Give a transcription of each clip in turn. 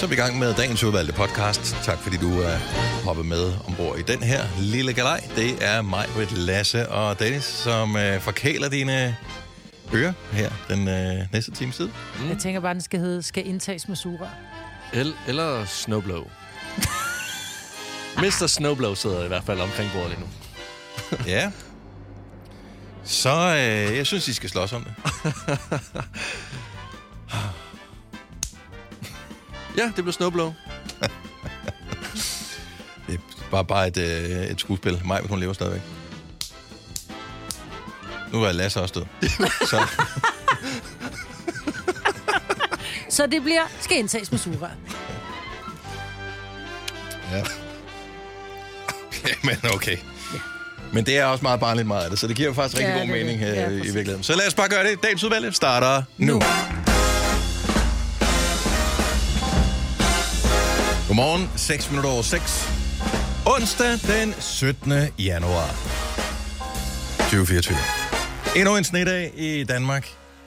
Så er vi i gang med dagens udvalgte podcast. Tak fordi du er hoppet med ombord i den her lille galej. Det er mig, Rit Lasse og Dennis, som forkæler dine ører her den næste times tid. Mm. Jeg tænker bare, den skal hedde, skal indtages med sugerør. Eller Snowblow. Mr. Snowblow sidder i hvert fald omkring bordet lige nu. Ja. Så jeg synes, I skal slås om det. Ja, det blev Snowblow. Det er bare et skuespil. Maj, hun lever stadigvæk. Nu er Lasse også død. Så. Så det bliver, skal indtages med sugerør. Ja. Jamen, okay. Ja. Men det er også meget barnligt meget af det, så det giver faktisk rigtig god mening i virkeligheden. Så lad os bare gøre det. Dagens udvalg starter nu. Godmorgen, 6 minutter over 6. Onsdag den 17. januar 2024. Endnu en snedag i Danmark.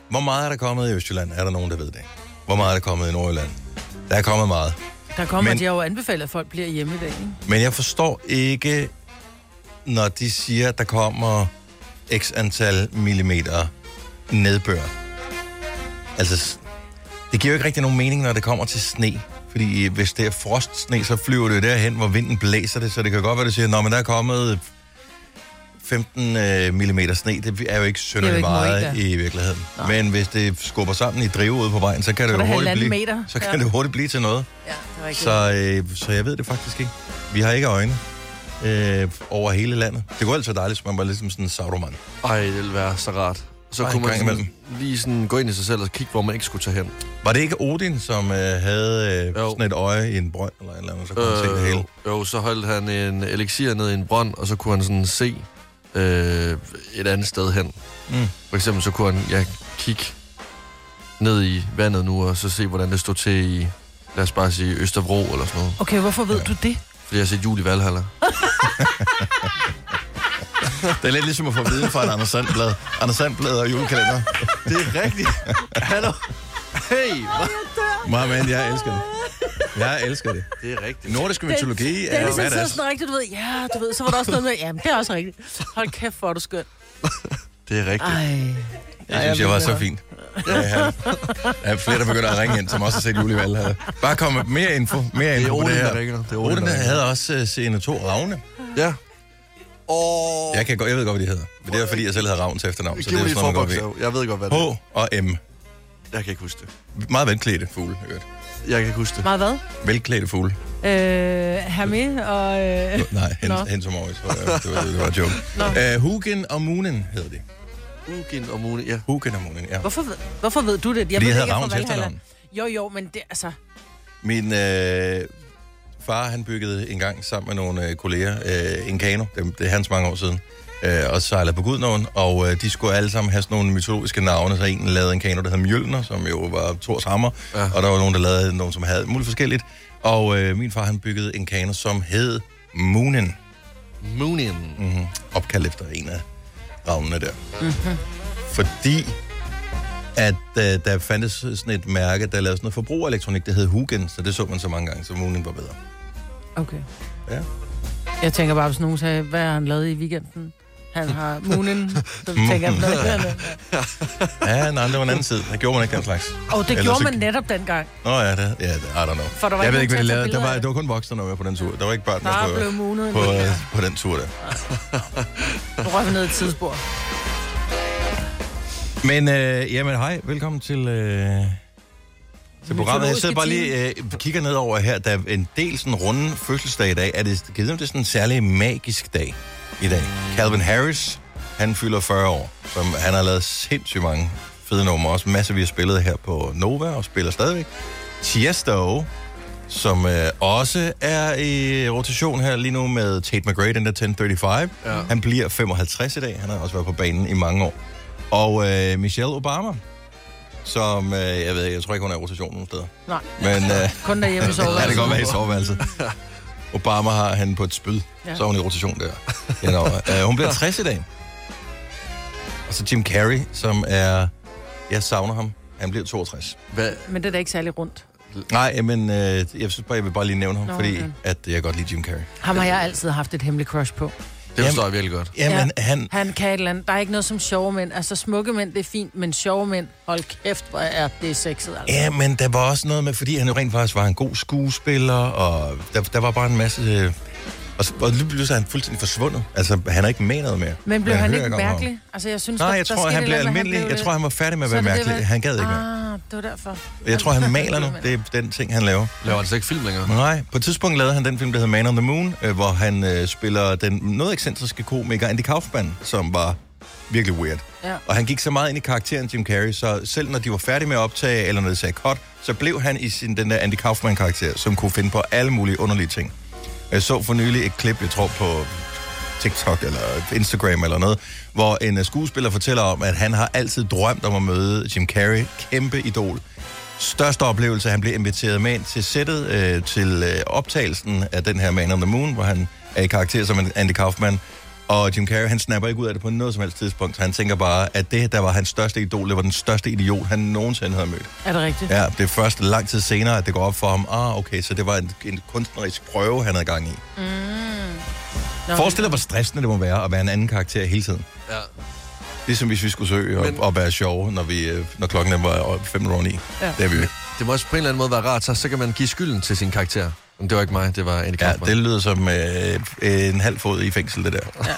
Hvor meget er der kommet i Østjylland? Er der nogen, der ved det? Hvor meget er der kommet i Nordjylland? Der er kommet meget. Der kommer, men de har jo anbefalet, at folk bliver hjemme i dag, ikke? Men jeg forstår ikke, når de siger, at der kommer x antal millimeter nedbør. Altså, det giver jo ikke rigtig nogen mening, når det kommer til sne. Fordi hvis det er frostsne, så flyver det derhen, hvor vinden blæser det. Så det kan godt være, at du siger, at der er kommet 15 millimeter sne. Det er jo ikke synderligt meget i virkeligheden. Nå. Men hvis det skubber sammen i drive ude på vejen, så kan det jo hurtigt blive, så kan det hurtigt blive til noget. Ja, det er så jeg ved det faktisk ikke. Vi har ikke øjne over hele landet. Det går altid dejligt, som man var ligesom sådan en Saruman. Ej, det ville være så rart. Så kunne man sådan, lige sådan gå ind i sig selv og kigge, hvor man ikke skulle tage hen. Var det ikke Odin, som havde sådan et øje i en brønd eller et eller andet, så kunne han se det hele? Jo, så holdt han en elixir ned i en brønd, og så kunne han sådan se et andet sted hen. Mm. For eksempel så kunne han kigge ned i vandet nu, og så se, hvordan det stod til i, lad os bare sige, Østerbro eller sådan noget. Okay, hvorfor ved du det? Fordi jeg har set Julia Roberts. Det er lidt ligesom at få viden fra en Anders Sandblad. Anders Sandblad og julekalender. Det er rigtigt. Hallo. Hey. Marmand, jeg elsker det. Jeg elsker det. Det er rigtigt. Nordisk mytologi er ligesom hvad det er. Det er sådan rigtigt, du ved. Ja, du ved. Så var der også noget med, jamen, det er også rigtigt. Hold kæft, hvor er du skøn. Det er rigtigt. Ej. Jeg synes, jeg var så fint. Jeg er flere, der begynder at ringe ind, som også har set Julie Valde havde. Bare kom med mere info. Mere info på det her. Det er Odin, der havde også senator Ravne. Ja. Oh. Jeg ved godt, hvad de hedder. Men det er fordi, jeg selv havde Ravn til efternavn. Så det er sådan noget, jeg ved godt, hvad det er. H og M. Jeg kan ikke huske det. Meget velklædte fugle, jeg godt. Jeg kan ikke huske det. Meget hvad? Velklædte fugle. Hermé og... Nej, hen som Aarhus. Det var en joke. Hugin og Munin hedder de. Hugin og Munin, ja. Hugin og Munin, ja. Hvorfor ved du det? Fordi jeg havde Ravn til efternavn. Jo, men det altså... Min... Far, han byggede engang sammen med nogle kolleger en kano, det er hans mange år siden, og sejlede på Gudnåen, og de skulle alle sammen have sådan nogle mytologiske navne, så en lavede en kano, der hed Mjølner, som jo var Thors hammer, og der var nogen, der lavede nogen, som havde muligt forskelligt, og min far, han byggede en kano, som hed Munin. Munin. Mm-hmm. Opkaldt efter en af ravnene der. Mm-hmm. Fordi at der fandtes sådan et mærke, der lavede sådan noget forbrugerelektronik, der hed Hugin, så det så man så mange gange, så Munin var bedre. Okay. Ja. Jeg tænker bare, hvis nogen sagde, hvad har han lavet i weekenden? Han har Munin, så tænker jeg, ja, nej, det var en anden side. Det gjorde man ikke den slags. Det ellers gjorde man netop dengang. Nå ja, det I don't know. For jeg ved ikke, hvad de lavede. Det var kun voksne, når vi var på den tur. Der var ikke børn, på den tur der. Nu røg vi ned i et tidsspor. Men jamen hej, velkommen til programmet. Jeg sidder bare lige kigger ned over her, der er en del sådan runde fødselsdag i dag. Det er sådan en særlig magisk dag i dag. Calvin Harris, han fylder 40 år, som han har lavet sindssygt mange fede numre. Også masser vi har spillet her på Nova og spiller stadigvæk. Tiesto, som også er i rotation her lige nu med Tate McRae, den der 1035. Ja. Han bliver 55 i dag, han har også været på banen i mange år. Og Michelle Obama, som, jeg tror ikke, hun er i rotation nogen steder. Nej, men, kun derhjemme i soveværelset. Ja, det kan godt være i soveværelset. Obama har hende på et spyd, så er hun i rotation der. Hun bliver 60 i dag. Og så Jim Carrey, som er, jeg savner ham, han bliver 62. Men det er da ikke særlig rundt. Nej, men jeg synes bare, jeg vil bare lige nævne ham, fordi at jeg godt lide Jim Carrey. Ham har jeg altid haft et hemmeligt crush på. Det forstår jeg virkelig godt. Jamen, han kan et eller andet. Der er ikke noget som sjove mænd. Altså, smukke mænd, det er fint, men sjove mænd, hold kæft, hvor er det sexet, altså. Ja, men der var også noget med, fordi han jo rent faktisk var en god skuespiller, og der var bare en masse... Og lige pludselig er han fuldstændig forsvundet. Altså, han er ikke med noget mere. Men blev han ikke mærkelig? Altså, jeg synes, nej, jeg tror, han blev almindelig. Jeg tror, han var færdig med at være mærkelig. Han gad ikke mere. Det var derfor. Jeg tror, han maler nu. Det er den ting, han laver. Laver altså ikke film længere? Nej. På et tidspunkt lavede han den film, der hedder Man on the Moon, hvor han spiller den noget ekscentriske komiker Andy Kaufman, som var virkelig weird. Ja. Og han gik så meget ind i karakteren Jim Carrey, så selv når de var færdige med at optage, eller når det sagde cut, så blev han i den der Andy Kaufman-karakter, som kunne finde på alle mulige underlige ting. Jeg så for nylig et klip, jeg tror på TikTok eller Instagram eller noget, hvor en skuespiller fortæller om, at han har altid drømt om at møde Jim Carrey, kæmpe idol. Største oplevelse, han blev inviteret med ind til sættet, til optagelsen af den her Man on the Moon, hvor han er i karakter som Andy Kaufman. Og Jim Carrey, han snapper ikke ud af det på noget som helst tidspunkt. Han tænker bare, at det, der var hans største idol, det var den største idiot, han nogensinde havde mødt. Er det rigtigt? Ja, det er først lang tid senere, at det går op for ham. Okay, så det var en kunstnerisk prøve, han havde gang i. Mm. Forestil dig, hvor stressende det må være at være en anden karakter hele tiden. Ja. Ligesom hvis vi skulle søge og være sjove, når klokken var 5:09. Ja. Det er vi. Det må også på en eller anden måde være rart, så kan man give skylden til sin karakter. Det var ikke mig, det var Andy Kaufman. Ja, det lyder som en halv fod i fængsel, det der. Ja,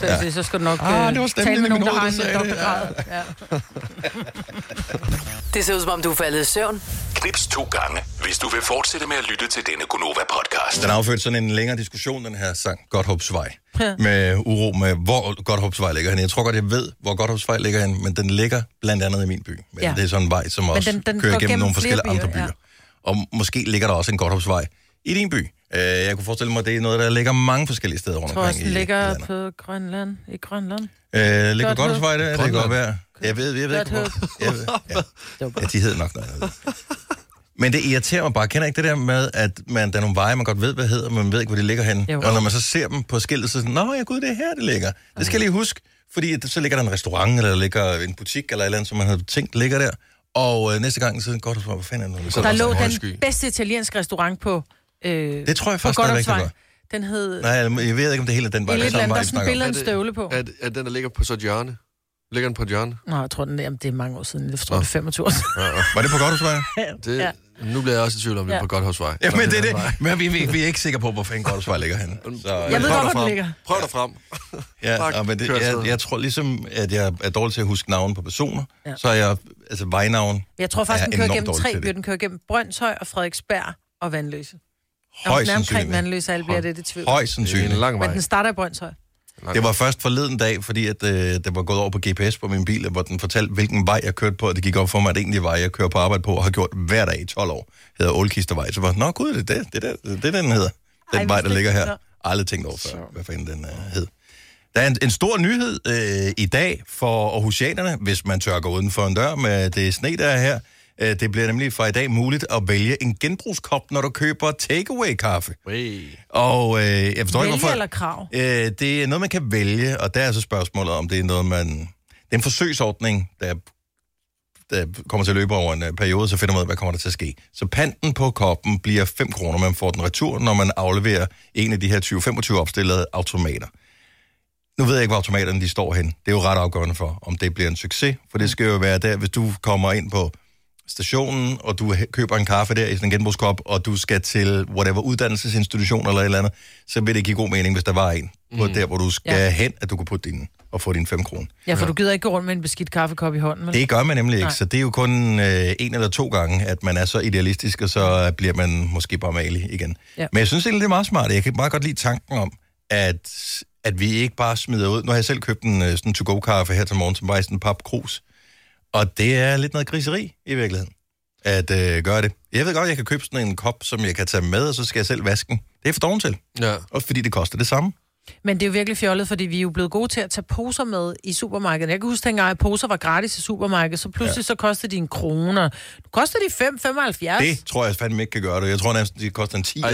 det vil sige, så skal du nok tale med nogen, der har en dobbeltgrad. Det ser ud som om, du er faldet i søvn. Knips 2 gange, hvis du vil fortsætte med at lytte til denne Gonova-podcast. Den affødte sådan en længere diskussion, den her sang, Godthåbsvej. Med uro med, hvor Godthåbsvej ligger henne. Jeg tror godt, jeg ved, hvor Godthåbsvej ligger henne, men den ligger blandt andet i min by. Men det er sådan en vej, som men også den kører gennem nogle forskellige andre byer. Og måske ligger der også en Godthåbsvej i din by. Jeg kunne forestille mig, at det er noget, der ligger mange forskellige steder rundt omkring. Jeg tror også, ligger på Grønland. I Grønland. Ligger Godthåbsvej der? Det kan godt være. Jeg ved ikke, hvor. Ja, de hedder nok noget. Men det irriterer mig bare. Jeg kender ikke det der med, at der er nogle veje, man godt ved, hvad hedder, men man ved ikke, hvor de ligger henne. Jo. Og når man så ser dem på skiltet, så er det sådan, ja gud, det er her, det ligger. Det skal jeg lige huske, fordi så ligger der en restaurant, eller der ligger en butik, eller et eller andet, som man havde tænkt ligger der. Og næste gang, så er det godt, at man finder noget. Der lå den bedste italienske restaurant på. Det tror jeg faktisk, der er rigtig godt. Den hed... Nej, jeg ved ikke, om det hele er den bare. Det er lidt andet, der er sådan billede en støvle på. Er den, der ligger på så et hjørne? Ligger den på et hjørne? Nå, jeg tror, det er mange år siden. Jeg tror, det er 25 år siden. Ja. Var det på Godthåbsvej? Ja. Nu bliver jeg også i tvivl om, det er på Godthåbsvej. Ja, men det er det. Men vi er ikke sikre på, hvor fanden Godthåbsvej ligger henne. Så, jeg ved godt, hvor den ligger. Prøv dig frem. Ja, men jeg tror ligesom, at jeg er dårlig til at huske navn på personer. Ja. Så jeg, altså vejnavn. Jeg tror faktisk, den kører gennem 3 byer. Den kører gennem Brøndshøj og Frederiksberg og Vanløse. Højst sandsynligt. Vandløse al bliver det tvivl. Højst sandsynligt. Men den starter i Brøndshøj. Det var først forleden dag, fordi at, det var gået over på GPS på min bil, hvor den fortalte, hvilken vej jeg kørte på, og det gik op for mig, at egentlig vej, jeg kører på arbejde på, og har gjort hver dag i 12 år, hedder Ålkistervej. Så var nå gud, det den hedder. Den vej, der ligger her. Aldrig tænkt over før, hvad fanden den hed. Der er en stor nyhed i dag for aarhusianerne, hvis man tør gå uden for en dør med det sne, der er her. Det bliver nemlig fra i dag muligt at vælge en genbrugskop, når du køber takeaway-kaffe. Og jeg forstår ikke, hvorfor... Vælge eller krav? Det er noget, man kan vælge, og der er så spørgsmålet om, det er noget, man... Det er en forsøgsordning, der kommer til at løbe over en periode, så finder man ud af, hvad kommer der til at ske. Så panten på koppen bliver 5 kroner, man får den retur, når man afleverer en af de her 20-25 opstillede automater. Nu ved jeg ikke, hvor automaterne de står hen. Det er jo ret afgørende for, om det bliver en succes, for det skal jo være der, hvis du kommer ind på stationen, og du køber en kaffe der i sådan en genbrugskop, og du skal til whatever uddannelsesinstitution eller et eller andet, så vil det give god mening, hvis der var en på der, hvor du skal hen, at du kan putte din og få dine 5 kroner. Ja, for du gider ikke gå rundt med en beskidt kaffekop i hånden, vel? Det gør man nemlig ikke, så det er jo kun 1 eller 2 gange, at man er så idealistisk, og så bliver man måske bare malig igen. Ja. Men jeg synes egentlig, det er meget smart. Jeg kan meget godt lide tanken om, at vi ikke bare smider ud. Nu har jeg selv købt en sådan to-go-kaffe her til morgen, som var i sådan en papkrus. Og det er lidt noget griseri, i virkeligheden, at gøre det. Jeg ved godt, at jeg kan købe sådan en kop, som jeg kan tage med, og så skal jeg selv vaske den. Det er for dårligt til. Ja. Også fordi det koster det samme. Men det er jo virkelig fjollet, fordi vi er jo blevet gode til at tage poser med i supermarkedet. Jeg kan huske, at poser var gratis i supermarkedet, så pludselig så kostede de en kroner. Nu koster de 5,75. Det tror jeg fandme ikke kan gøre det. Jeg tror næsten, de koster en 10 nu.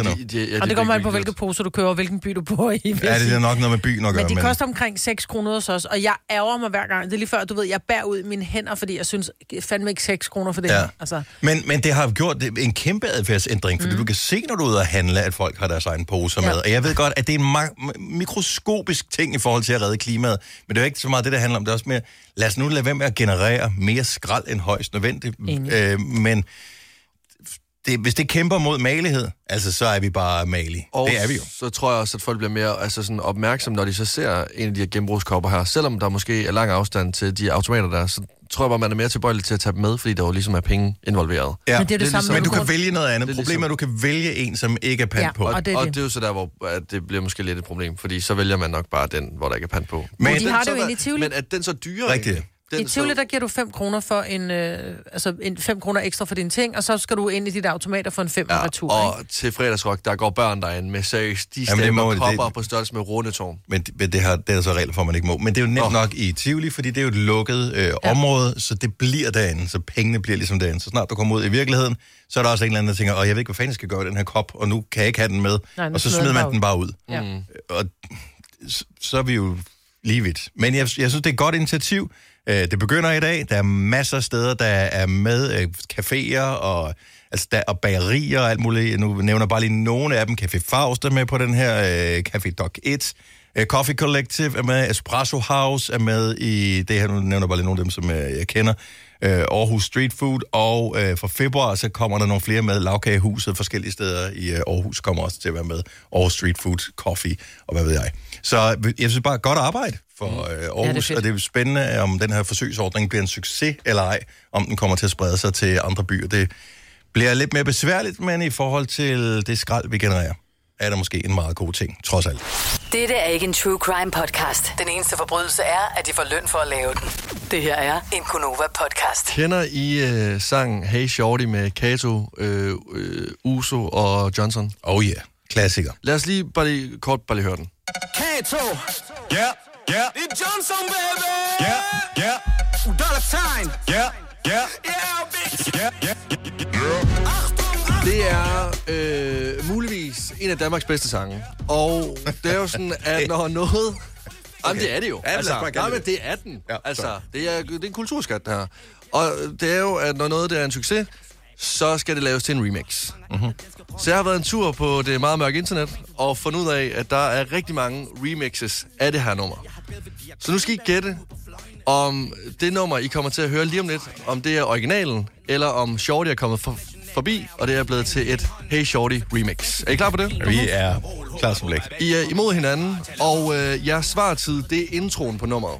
Og det kommer an på, hvilke poser du kører, og hvilken by du bor i. Ja, det er nok noget med byen at gøre. Men de koster omkring 6 kroner hos os, og jeg ærger mig hver gang. Det er lige før, du ved, jeg bærer ud mine hænder, fordi jeg synes fandme ikke 6 kroner for det. Ja. Altså. Men det har gjort en kæmpe adfærdsændring, fordi du kan se, når du er ude at handle, at folk har deres egen poser med. Og jeg ved godt, at det er mikroskopisk ting i forhold til at redde klimaet. Men det er jo ikke så meget det, der handler om. Det er også mere, lad os nu lade være med at generere mere skrald end højst nødvendigt. Men det, hvis det kæmper mod malighed, altså så er vi bare malige. Og det er vi jo. Så tror jeg også, at folk bliver mere altså sådan opmærksomme, når de så ser en af de her genbrugskopper her. Selvom der måske er lang afstand til de automater der, så tror jeg bare, man er mere tilbøjelig til at tage dem med, fordi der jo ligesom er penge involveret. Ja. Men, det er ligesom, men du kan vælge noget andet. Problemet er, at du kan vælge en, som ikke er pant på. Og det er jo så der, hvor at det bliver måske lidt et problem, fordi så vælger man nok bare den, hvor der ikke er pant på. Men de har det jo egentlig i Tivoli. Men at den så dyre... Rigtigt. I Tivoli, der giver du 5 kroner for en, en 5 kroner ekstra for dine ting, og så skal du ind i dit automater for en 5 retur. Og ikke? Til fredagsrock, der går børn derinde med seriøst, de stemmer kopper på størrelse med rundetårn. Men det er så regler for, man ikke må. Men det er jo nemt nok i Tivoli, fordi det er jo et lukket område, så det bliver derinde, så pengene bliver ligesom derinde. Så snart du kommer ud i virkeligheden, så er der også en eller anden, der tænker, jeg ved ikke, hvad fanden jeg skal gøre den her kop, og nu kan jeg ikke have den med. Nej, og så smider man den bare ud. Ja. Og så er vi jo lige vidt. Men jeg synes, det er et godt initiativ. Det begynder i dag. Der er masser af steder, der er med caféer og bagerier og alt muligt. Nu nævner bare lige nogle af dem. Café Faust er med på den her. Café Dog 1. Coffee Collective er med. Espresso House er med i det her. Nu nævner bare lige nogle af dem, som jeg kender. Aarhus Street Food. Og fra februar, så kommer der nogle flere med. Lavkagehuset forskellige steder i Aarhus kommer også til at være med. Aarhus Street Food, Coffee og hvad ved jeg. Så jeg synes bare, godt arbejde for Aarhus, det og det er spændende, om den her forsøgsordning bliver en succes eller ej, om den kommer til at sprede sig til andre byer. Det bliver lidt mere besværligt, men i forhold til det skrald, vi genererer, er der måske en meget god ting, trods alt. Dette er ikke en true crime podcast. Den eneste forbrydelse er, at de får løn for at lave den. Det her er en Gonova-podcast. Kender I sangen Hey Shorty med Kato, Uso og Johnson? Oh yeah, klassiker. Lad os lige kort høre den. Kato! Ja! Yeah. Yeah. It's Johnson, baby. Yeah, yeah. Dollar sign. Yeah, yeah. Yeah, bitch. Yeah, yeah, yeah. Det er muligvis en af Danmarks bedste sange. Og det er jo sådan, at når noget... Jamen, det er det jo. Men det er den. Altså, det er en kulturskat, det her. Og det er jo, at når noget der er en succes, så skal det laves til en remix. Mm-hmm. Så jeg har været en tur på det meget mørke internet, og fundet ud af, at der er rigtig mange remixes af det her nummer. Så nu skal I gætte, om det nummer, I kommer til at høre lige om lidt, om det er originalen, eller om Shorty er kommet forbi, og det er blevet til et Hey Shorty remix. Er I klar på det? Vi er klar som blæk. I er imod hinanden, og jeres svartid, det er introen på nummeret.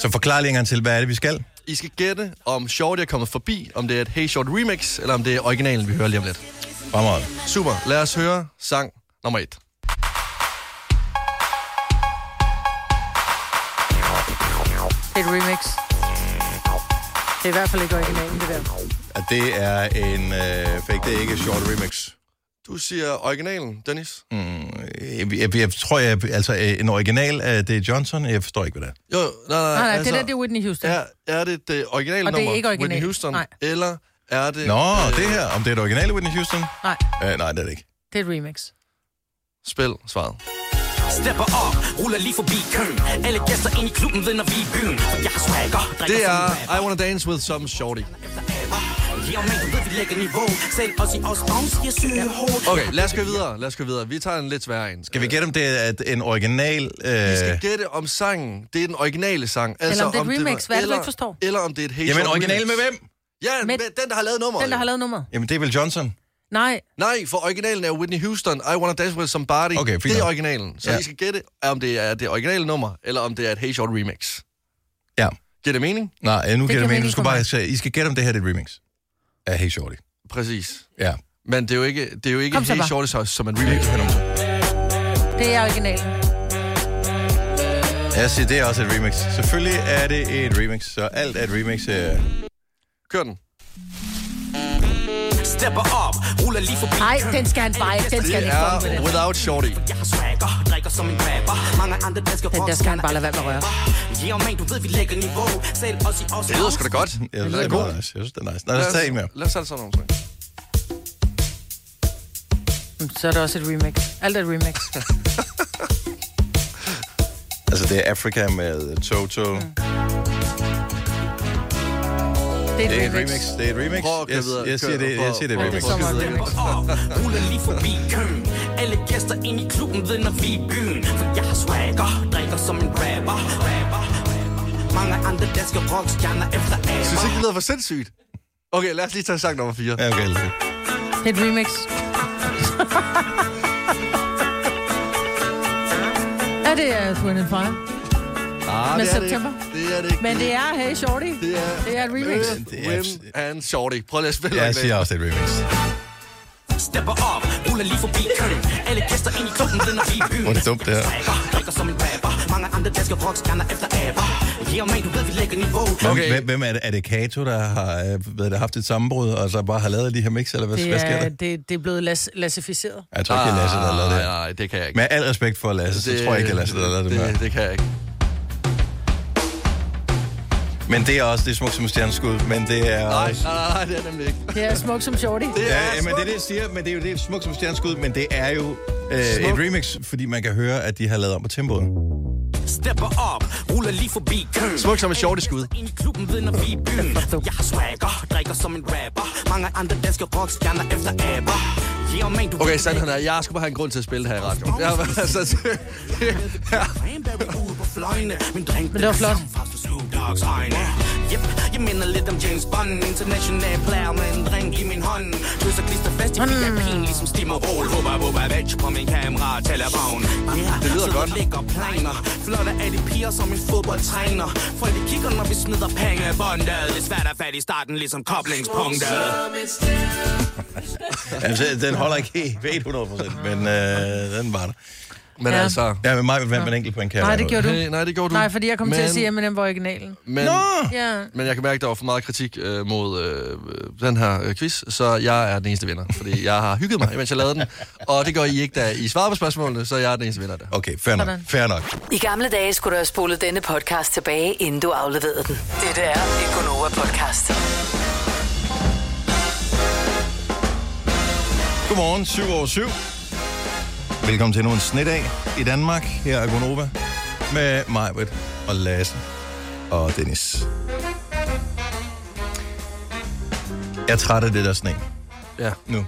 Så forklar lige engang til, hvad er det, vi skal? I skal gætte, om Shorty er kommet forbi, om det er et Hey Shorty remix, eller om det er originalen, vi hører lige om lidt. Fremad. Super. Lad os høre sang nummer 1. Et remix. Det er i hvert fald ikke originalen, det der. At det er en fake, det er ikke Shorty remix. Du siger originalen, Dennis? Jeg tror, en original af det er Johnson. Jeg forstår ikke, hvad det er. Jo, nej, altså, det er Whitney Houston. Er det originale nummer? Og det er ikke original. Whitney Houston? Nej. Eller er det... Nå, det her. Om det er det originale Whitney Houston? Nej. Nej, det er det ikke. Det er et remix. Spil svaret. Stepper op, ruller lige forbi køen. Alle gæster ind i klubben ved, når vi er i byen. Jeg har swagger. Det er I Wanna Dance With Some Shorty. Okay, lad os gå videre. Vi tager en lidt sværere en. Skal vi gætte, om det er en original... Vi skal gætte om sangen. Det er den originale sang. Altså, eller om det er et remix. Hvad er det, du ikke forstår? Eller om det er et helt... Jamen, original med hvem? Ja, med den, der har lavet nummeret. Den, der har lavet nummeret. Jamen, det er vel Johnson? Nej, for originalen er Whitney Houston, I Wanna Dance With Somebody. Okay, det er originalen. Så I skal gætte, om det er det originale nummer, eller om det er et Hey Shorty remix. Ja. Giver det mening? Nej, nu giver det mening. I skal gætte, om det her er et remix af Hey Shorty. Præcis. Ja. Men det er jo ikke, Hey Shorty som en remix. Det er originalen. Jeg siger, det er også et remix. Selvfølgelig er det et remix, så alt er et remix. Kør den. stepper op, ruller lige forbi. Nej, den skal han bare ikke. Den skal ikke komme med den. Without Shorty. Jeg har swagger, drikker som en rapper. Mange andre danske rock. Den der skal han bare lade være med at røre. Yeah, man, du ved, vi lægger niveau. Selv også i os. Det lyder sgu da godt. Jeg synes, det er god. Jeg synes, det er nice. Nej, lad os tage en mere. Lad os tage sådan nogle ting. Så er der også et remix. Alt er et remix. Altså, det er Afrika med Toto. Mm. Det er et remix. Det er et remix. Jeg siger det. Jeg siger det remix. Ruller lige forbi køen. Alle gæster ind i klubben ved, når vi er i byen. For jeg har swagger, drikker som en rapper. Mange andre danske rockstjerner efter aber. Jeg synes ikke, det lyder for sindssygt. Okay, lad os lige tage sang nummer 4. Ja, okay. Det er et remix. Ja, det er 25. Ah, med det er september. Det er det ikke. Men det er Hey Shorty. Det er et remix. Wim and Shorty. Prøv lige at spille. Ja, jeg siger også et remix. Stepper op, ruller lige forbi køen. Alle gæster ind i klubben, den er lige byen. Hvor er det dumt, det her. Drikker som en rapper. Mange andre danske rockstjerner efter aber. Yeah, man, du ved, vi lægger niveau. Hvem er det? Er det Kato, der har haft et sammenbrud, og så bare har lavet de her mix, eller hvad sker der? Det er blevet lassificeret. Jeg tror ikke, det er Lasse, der har lavet det. Nej, det kan jeg ikke. Med al respekt for Lasse, så tror jeg ikke, at Lasse, der har lavet det mere. Det kan jeg ikke. Men det er også, det er smukt som stjerneskud, men det er også... Nej, det er nemlig ikke. Det er smukt som Shorty. Ja, men det er det, jeg siger, men det er jo det smukt som stjerneskud, men det er jo et remix, fordi man kan høre, at de har lavet om på tempoet. Stepper op, ruller lige forbi køen. Smukt som et Shorty-skud. Jeg har swagger, drikker som en rapper. Mange andre danske rockstjerner efter aber. Okay, sådan her. Jeg skulle bare have en grund til at spille det her i radioen. Ja, altså, ja. Men det var flot. Jeg minder lidt om James Bond. International player med en drink i min hånd. Tøser klister fast i pin, ligesom stim og roll. Hopper væk på min kamera og telefon. Det lyder godt. Flotte er de piger som en fodboldtræner. For de kigger, når vi smider penge af båndet. Det er svært at fatte i starten, ligesom koblingspunktet. Altså, den holder ikke helt 100%, men den var der. Men ja. Altså... Ja, men mig vil være en enkelt på en kære. Nej, det gjorde du. Nej, det gjorde du. Nej, fordi jeg kom til at sige, at den var originalen. Men, ja. Men jeg kan mærke, at der var for meget kritik mod den her quiz, så jeg er den eneste vinder. Fordi jeg har hygget mig, mens jeg lavede den. Og det gør I ikke, da I svarer på spørgsmålene, så jeg er den eneste vinder der. Okay, fair nok. I gamle dage skulle du have spolet denne podcast tilbage, inden du afleverede den. Dette er et Gonova-podcast. Godmorgen, 7:07. Velkommen til endnu en snedag i Danmark. Her er Gonova med mig, Britt og Lasse og Dennis. Jeg er træt af det der sne. Ja. Nu.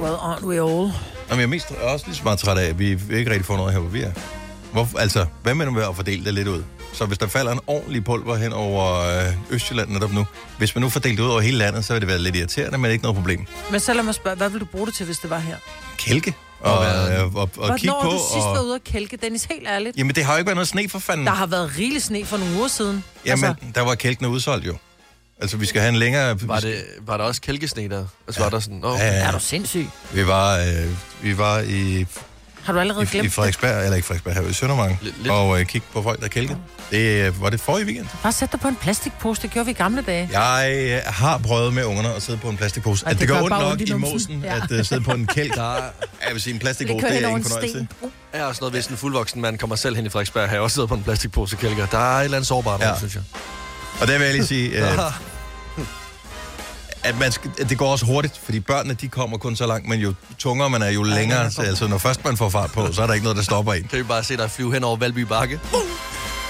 Well, aren't we all? Jamen, jeg er mest også lige så meget træt af, at vi ikke rigtig får noget her, hvor vi er. Altså, hvad med at fordele det lidt ud? Så hvis der falder en ordentlig pulver hen over Østjylland netop nu, hvis man nu fordelte det ud over hele landet, så vil det være lidt irriterende, men ikke noget problem. Men så lad mig spørge, hvad ville du bruge det til, hvis det var her? Kælke. Og kigge på. Hvornår har du sidst været ude at kælke, Dennis? Helt ærligt. Jamen, det har jo ikke været noget sne for fanden. Der har været rigelig sne for nogle uger siden. Jamen, altså... der var kælkene udsolgt jo. Altså, vi skal have en længere... Var der også kælkesne der? Altså, var der sådan... Er du sindssyg? Vi var i... Har du allerede glemt det? I Frederiksberg, eller ikke Frederiksberg, her i Søndermarken, og kigge på folk, der kælkede. Det var det forrige weekend. Bare sæt dig på en plastikpose, det gjorde vi i gamle dage. Jeg har prøvet med ungerne at sidde på en plastikpose. At det gør ondt nok i mosen, at sidde på en kælk. Jeg vil sige, en plastikpose, det er ingen fornøjelse. Jeg er også noget, hvis en fuldvoksen mand kommer selv hen i Frederiksberg, har jeg også siddet på en plastikpose og kælker. Der er et eller andet sårbart, synes jeg. Og der vil jeg lige sige... At det går også hurtigt, fordi børnene, de kommer kun så langt, men jo tungere man er, jo længere. Så altså, når først man får fart på, så er der ikke noget, der stopper en. Kan vi bare se dig flyve hen over Valby Bakke?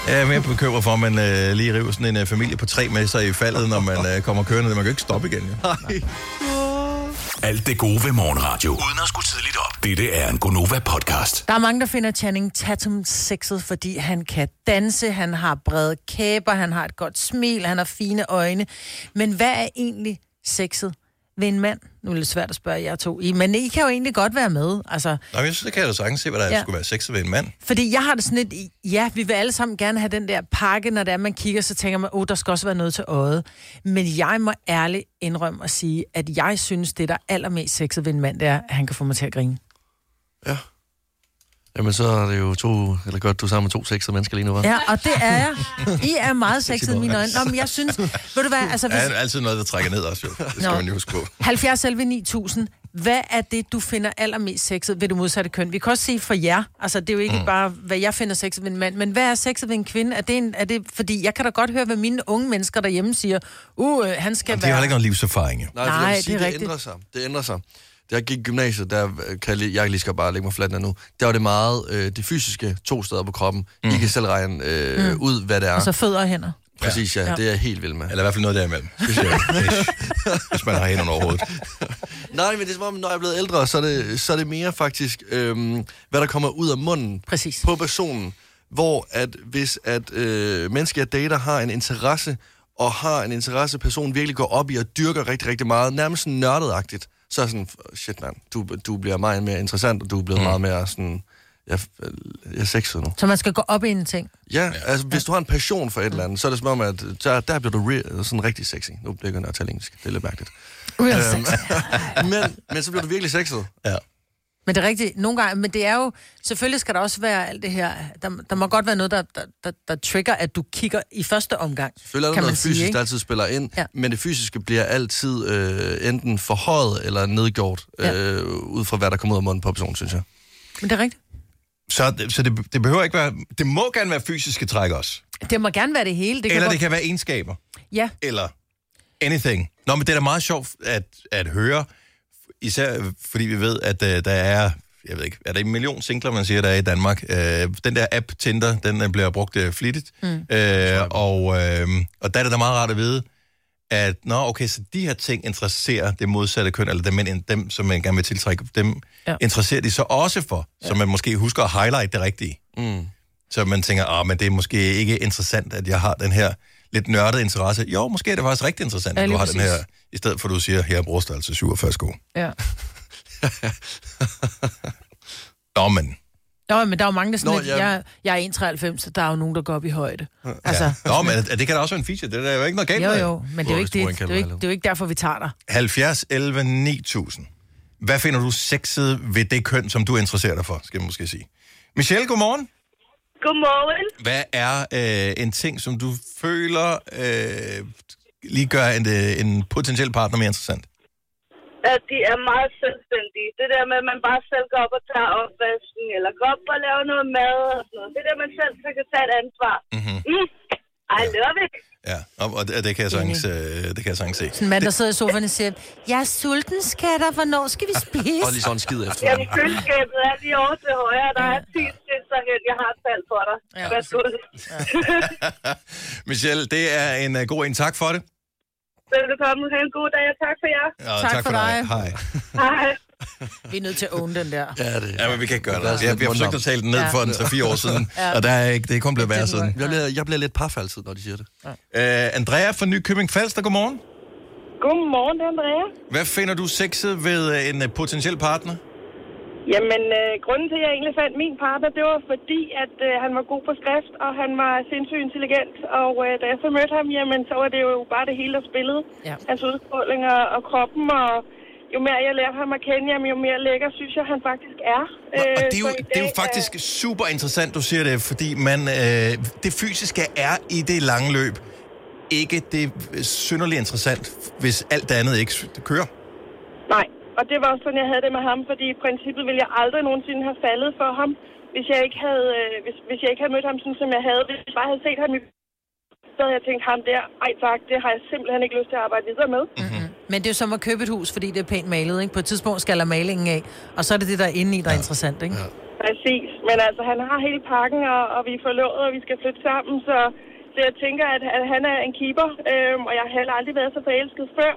Ja, men jeg bekymrer for, at man lige river sådan en familie på 3 med sig i faldet, når man kommer kørende. Man kan jo ikke stoppe igen, jo. Nej. Alt det gode ved morgenradio. Uden at skulle tidligt op. Dette er en Gonova-podcast. Der er mange, der finder Channing Tatum sexet, fordi han kan danse, han har brede kæber, han har et godt smil, han har fine øjne. Men hvad er egentlig sexet ved en mand? Nu er det svært at spørge jer to i, men I kan jo egentlig godt være med. Altså, nej, jeg synes, det kan jeg da sagtens se, hvad der skulle være sexet ved en mand. Fordi jeg har det sådan lidt, vi vil alle sammen gerne have den der pakke, når det er, man kigger, så tænker man, der skal også være noget til øjet. Men jeg må ærligt indrømme og sige, at jeg synes, det der allermest sexet ved en mand, det er, at han kan få mig til at grine. Ja. Jamen, så er det jo godt, du er sammen med to sexede mennesker lige nu, hva'? Ja, og det er jeg. I er meget sexede i mine øjne. Nå, men jeg synes, ved du hvad, altså... Hvis... Ja, det er altid noget, der trækker ned også, jo. Det skal man jo huske på. 70-9000. Hvad er det, du finder allermest sexet ved det modsatte køn? Vi kan også sige for jer. Altså, det er jo ikke bare, hvad jeg finder sexet ved en mand, men hvad er sexet ved en kvinde? Er det, fordi jeg kan da godt høre, hvad mine unge mennesker derhjemme siger. Han skal være... Det er jo ikke nogen livserfaring, jo. Nej, det er rigtigt. Det ændrer sig. Jeg gik i gymnasiet, der kan jeg lige skal bare lægge mig fladt nu. Der var det meget det fysiske, to steder på kroppen. I kan selv regne ud, hvad det er. Altså fødder og hænder. Præcis, ja. Det er jeg helt vild med. Eller i hvert fald noget derimellem. Hvis man har hænderne overhovedet. Nej, men det er som om, når jeg er blevet ældre, så er det mere faktisk, hvad der kommer ud af munden. Præcis. På personen. Hvor at hvis at mennesker jeg dater har en interesse, og har en interesse, personen virkelig går op i og dyrker rigtig, rigtig meget, nærmest nørdedagtigt. Så sådan, shit mand, du bliver meget mere interessant, og du bliver meget mere sådan, jeg er sexet nu. Så man skal gå op i en ting? Ja, altså hvis du har en passion for et eller andet, så er det som om, at der bliver du sådan rigtig sexy. Nu bliver jeg nødt til at tale engelsk, det er lidt mærkeligt. Real sexy. men så bliver du virkelig sexet. Ja. Men det er rigtigt, nogle gange, men det er jo, selvfølgelig skal der også være alt det her, der må godt være noget, der trigger, at du kigger i første omgang. Selvfølgelig er der noget fysisk, der altid spiller ind, men det fysiske bliver altid enten forhøjet eller nedgjort, ud fra hvad der kommer ud af munden på personen, synes jeg. Men det er rigtigt. Så det behøver ikke være, det må gerne være fysiske træk også. Det må gerne være det hele. Det eller det kan være egenskaber. Ja. Eller anything. Nå, men det er da meget sjovt at høre. Især fordi vi ved, at der er, jeg ved ikke, er der en million singler, man siger, der er i Danmark. Den der app Tinder, den bliver brugt flittigt. Og der er det da meget rart at vide, at så de her ting interesserer det modsatte køn, eller dem som man gerne vil tiltrække, dem interesserer de så også for, så man måske husker at highlight det rigtige. Mm. Så man tænker, men det er måske ikke interessant, at jeg har den her lidt nørdet interesse. Jo, måske er det faktisk rigtig interessant, at du har den her, i stedet for at du siger, her er brugstørrelse 47 sko. Ja. Nå, men der er jo mange, der sådan lidt, jeg er 1,93, så der er jo nogen, der går op i højde. Ja. Altså. Nå, men det kan da også være en feature, det er jo ikke noget galt med. Jo, men det er jo ikke, det er jo ikke derfor, vi tager dig. 70, 11, 9000. Hvad finder du sexet ved det køn, som du interesserer dig for, skal jeg måske sige. Michelle, godmorgen. Godmorgen. Hvad er en ting, som du føler lige gør en potentiel partner mere interessant? At de er meget selvstændige. Det der med, at man bare selv går op og tager opvasken, eller går op og laver noget mad og sådan noget. Det der, man selv så kan tage et ansvar. Mm-hmm. I love it. Ja, og det kan jeg sagtens se. Sådan en mand, der sidder i sofaen og siger, jeg er sulten, skatter, hvornår skal vi spise? Og lige sådan skid efter. Jamen, køleskabet er lige over til højre, der er 10 stilser hen, jeg har talt for dig. Ja. Værsgo. Ja. Michelle, det er en god en. Tak for det. Velkommen. Ha' en god dag, og tak for jer. Ja, tak for dig. Hej. Hej. Vi er nødt til at own den der. Ja, det er. Ja, men vi kan ikke gøre det. Vi har forsøgt at tale den ned for en 3-4 år siden, og det er kun blevet værre siden. Jeg bliver lidt paf altid, når de siger det. Ja. Andrea fra Nykøbing Falster, godmorgen. Godmorgen, det er Andrea. Hvad finder du sexet ved en potentiel partner? Jamen, grunden til, at jeg egentlig fandt min partner, det var fordi, at han var god på skrift, og han var sindssygt intelligent. Og da jeg så mødte ham, jamen, så var det jo bare det hele, der spillede. Ja. Hans udstrålinger og kroppen, og jo mere jeg lærte ham at kende, jamen, jo mere lækker synes jeg, han faktisk er. Og det er jo faktisk super interessant, du siger det, fordi det fysiske er i det lange løb ikke det synderligt interessant, hvis alt det andet ikke kører. Nej. Og det var også sådan, jeg havde det med ham, fordi i princippet ville jeg aldrig nogensinde have faldet for ham, hvis jeg ikke havde, hvis jeg ikke havde mødt ham sådan, som jeg havde. Hvis jeg bare havde set ham, så havde jeg tænkt ham der, ej tak, det har jeg simpelthen ikke lyst til at arbejde videre med. Mm-hmm. Men det er jo som at købe et hus, fordi det er pænt malet, ikke? På et tidspunkt skaller malingen af, og så er det det, der er inde i, der er interessant, ikke? Ja. Præcis, men altså han har hele pakken, og vi er forlovet, og vi skal flytte sammen, så jeg tænker, at han er en keeper, og jeg har heller aldrig været så forelsket før.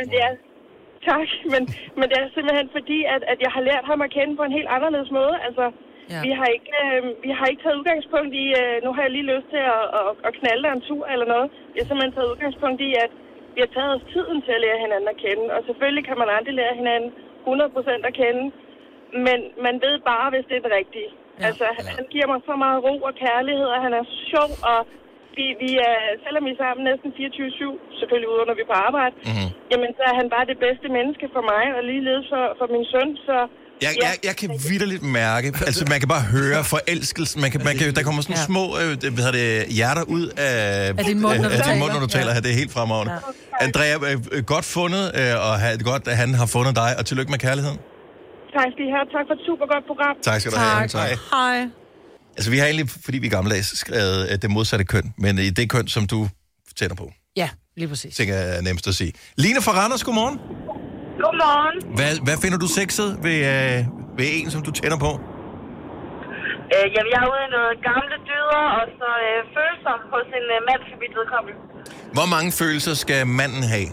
Men det er... Tak, men det er simpelthen fordi, at jeg har lært ham at kende på en helt anderledes måde. Altså, vi har ikke taget udgangspunkt i, nu har jeg lige lyst til at knalde en tur eller noget. Vi har simpelthen taget udgangspunkt i, at vi har taget os tiden til at lære hinanden at kende. Og selvfølgelig kan man aldrig lære hinanden 100% at kende, men man ved bare, hvis det er det rigtige. Ja. Altså, han giver mig så meget ro og kærlighed, og han er sjov, og vi er, selvom vi er sammen næsten 24-7, selvfølgelig ude, når vi er på arbejde, jamen så er han bare det bedste menneske for mig, og ligeledes for min søn, så Jeg kan vitterligt mærke, altså man kan bare høre forelskelsen, der kommer sådan små hjerter ud af din mund, når du taler her, det er helt fremragende. Ja. Andrea, godt fundet, og godt, at han har fundet dig, og tillykke med kærligheden. Tak skal I have, tak for et super godt program. Tak skal du have. Tak. Hej. Altså vi har egentlig, fordi vi er gammeldags, skrevet det modsatte køn, men det køn, som du tænder på. Ja, lige præcis. Det er nemmest at sige. Line fra Randers, godmorgen. Godmorgen. Hvad finder du sexet ved en, som du tænder på? Jamen, jeg er ude i noget gamle dyder, og så følelser hos en mand for mit vedkommende. Hvor mange følelser skal manden have?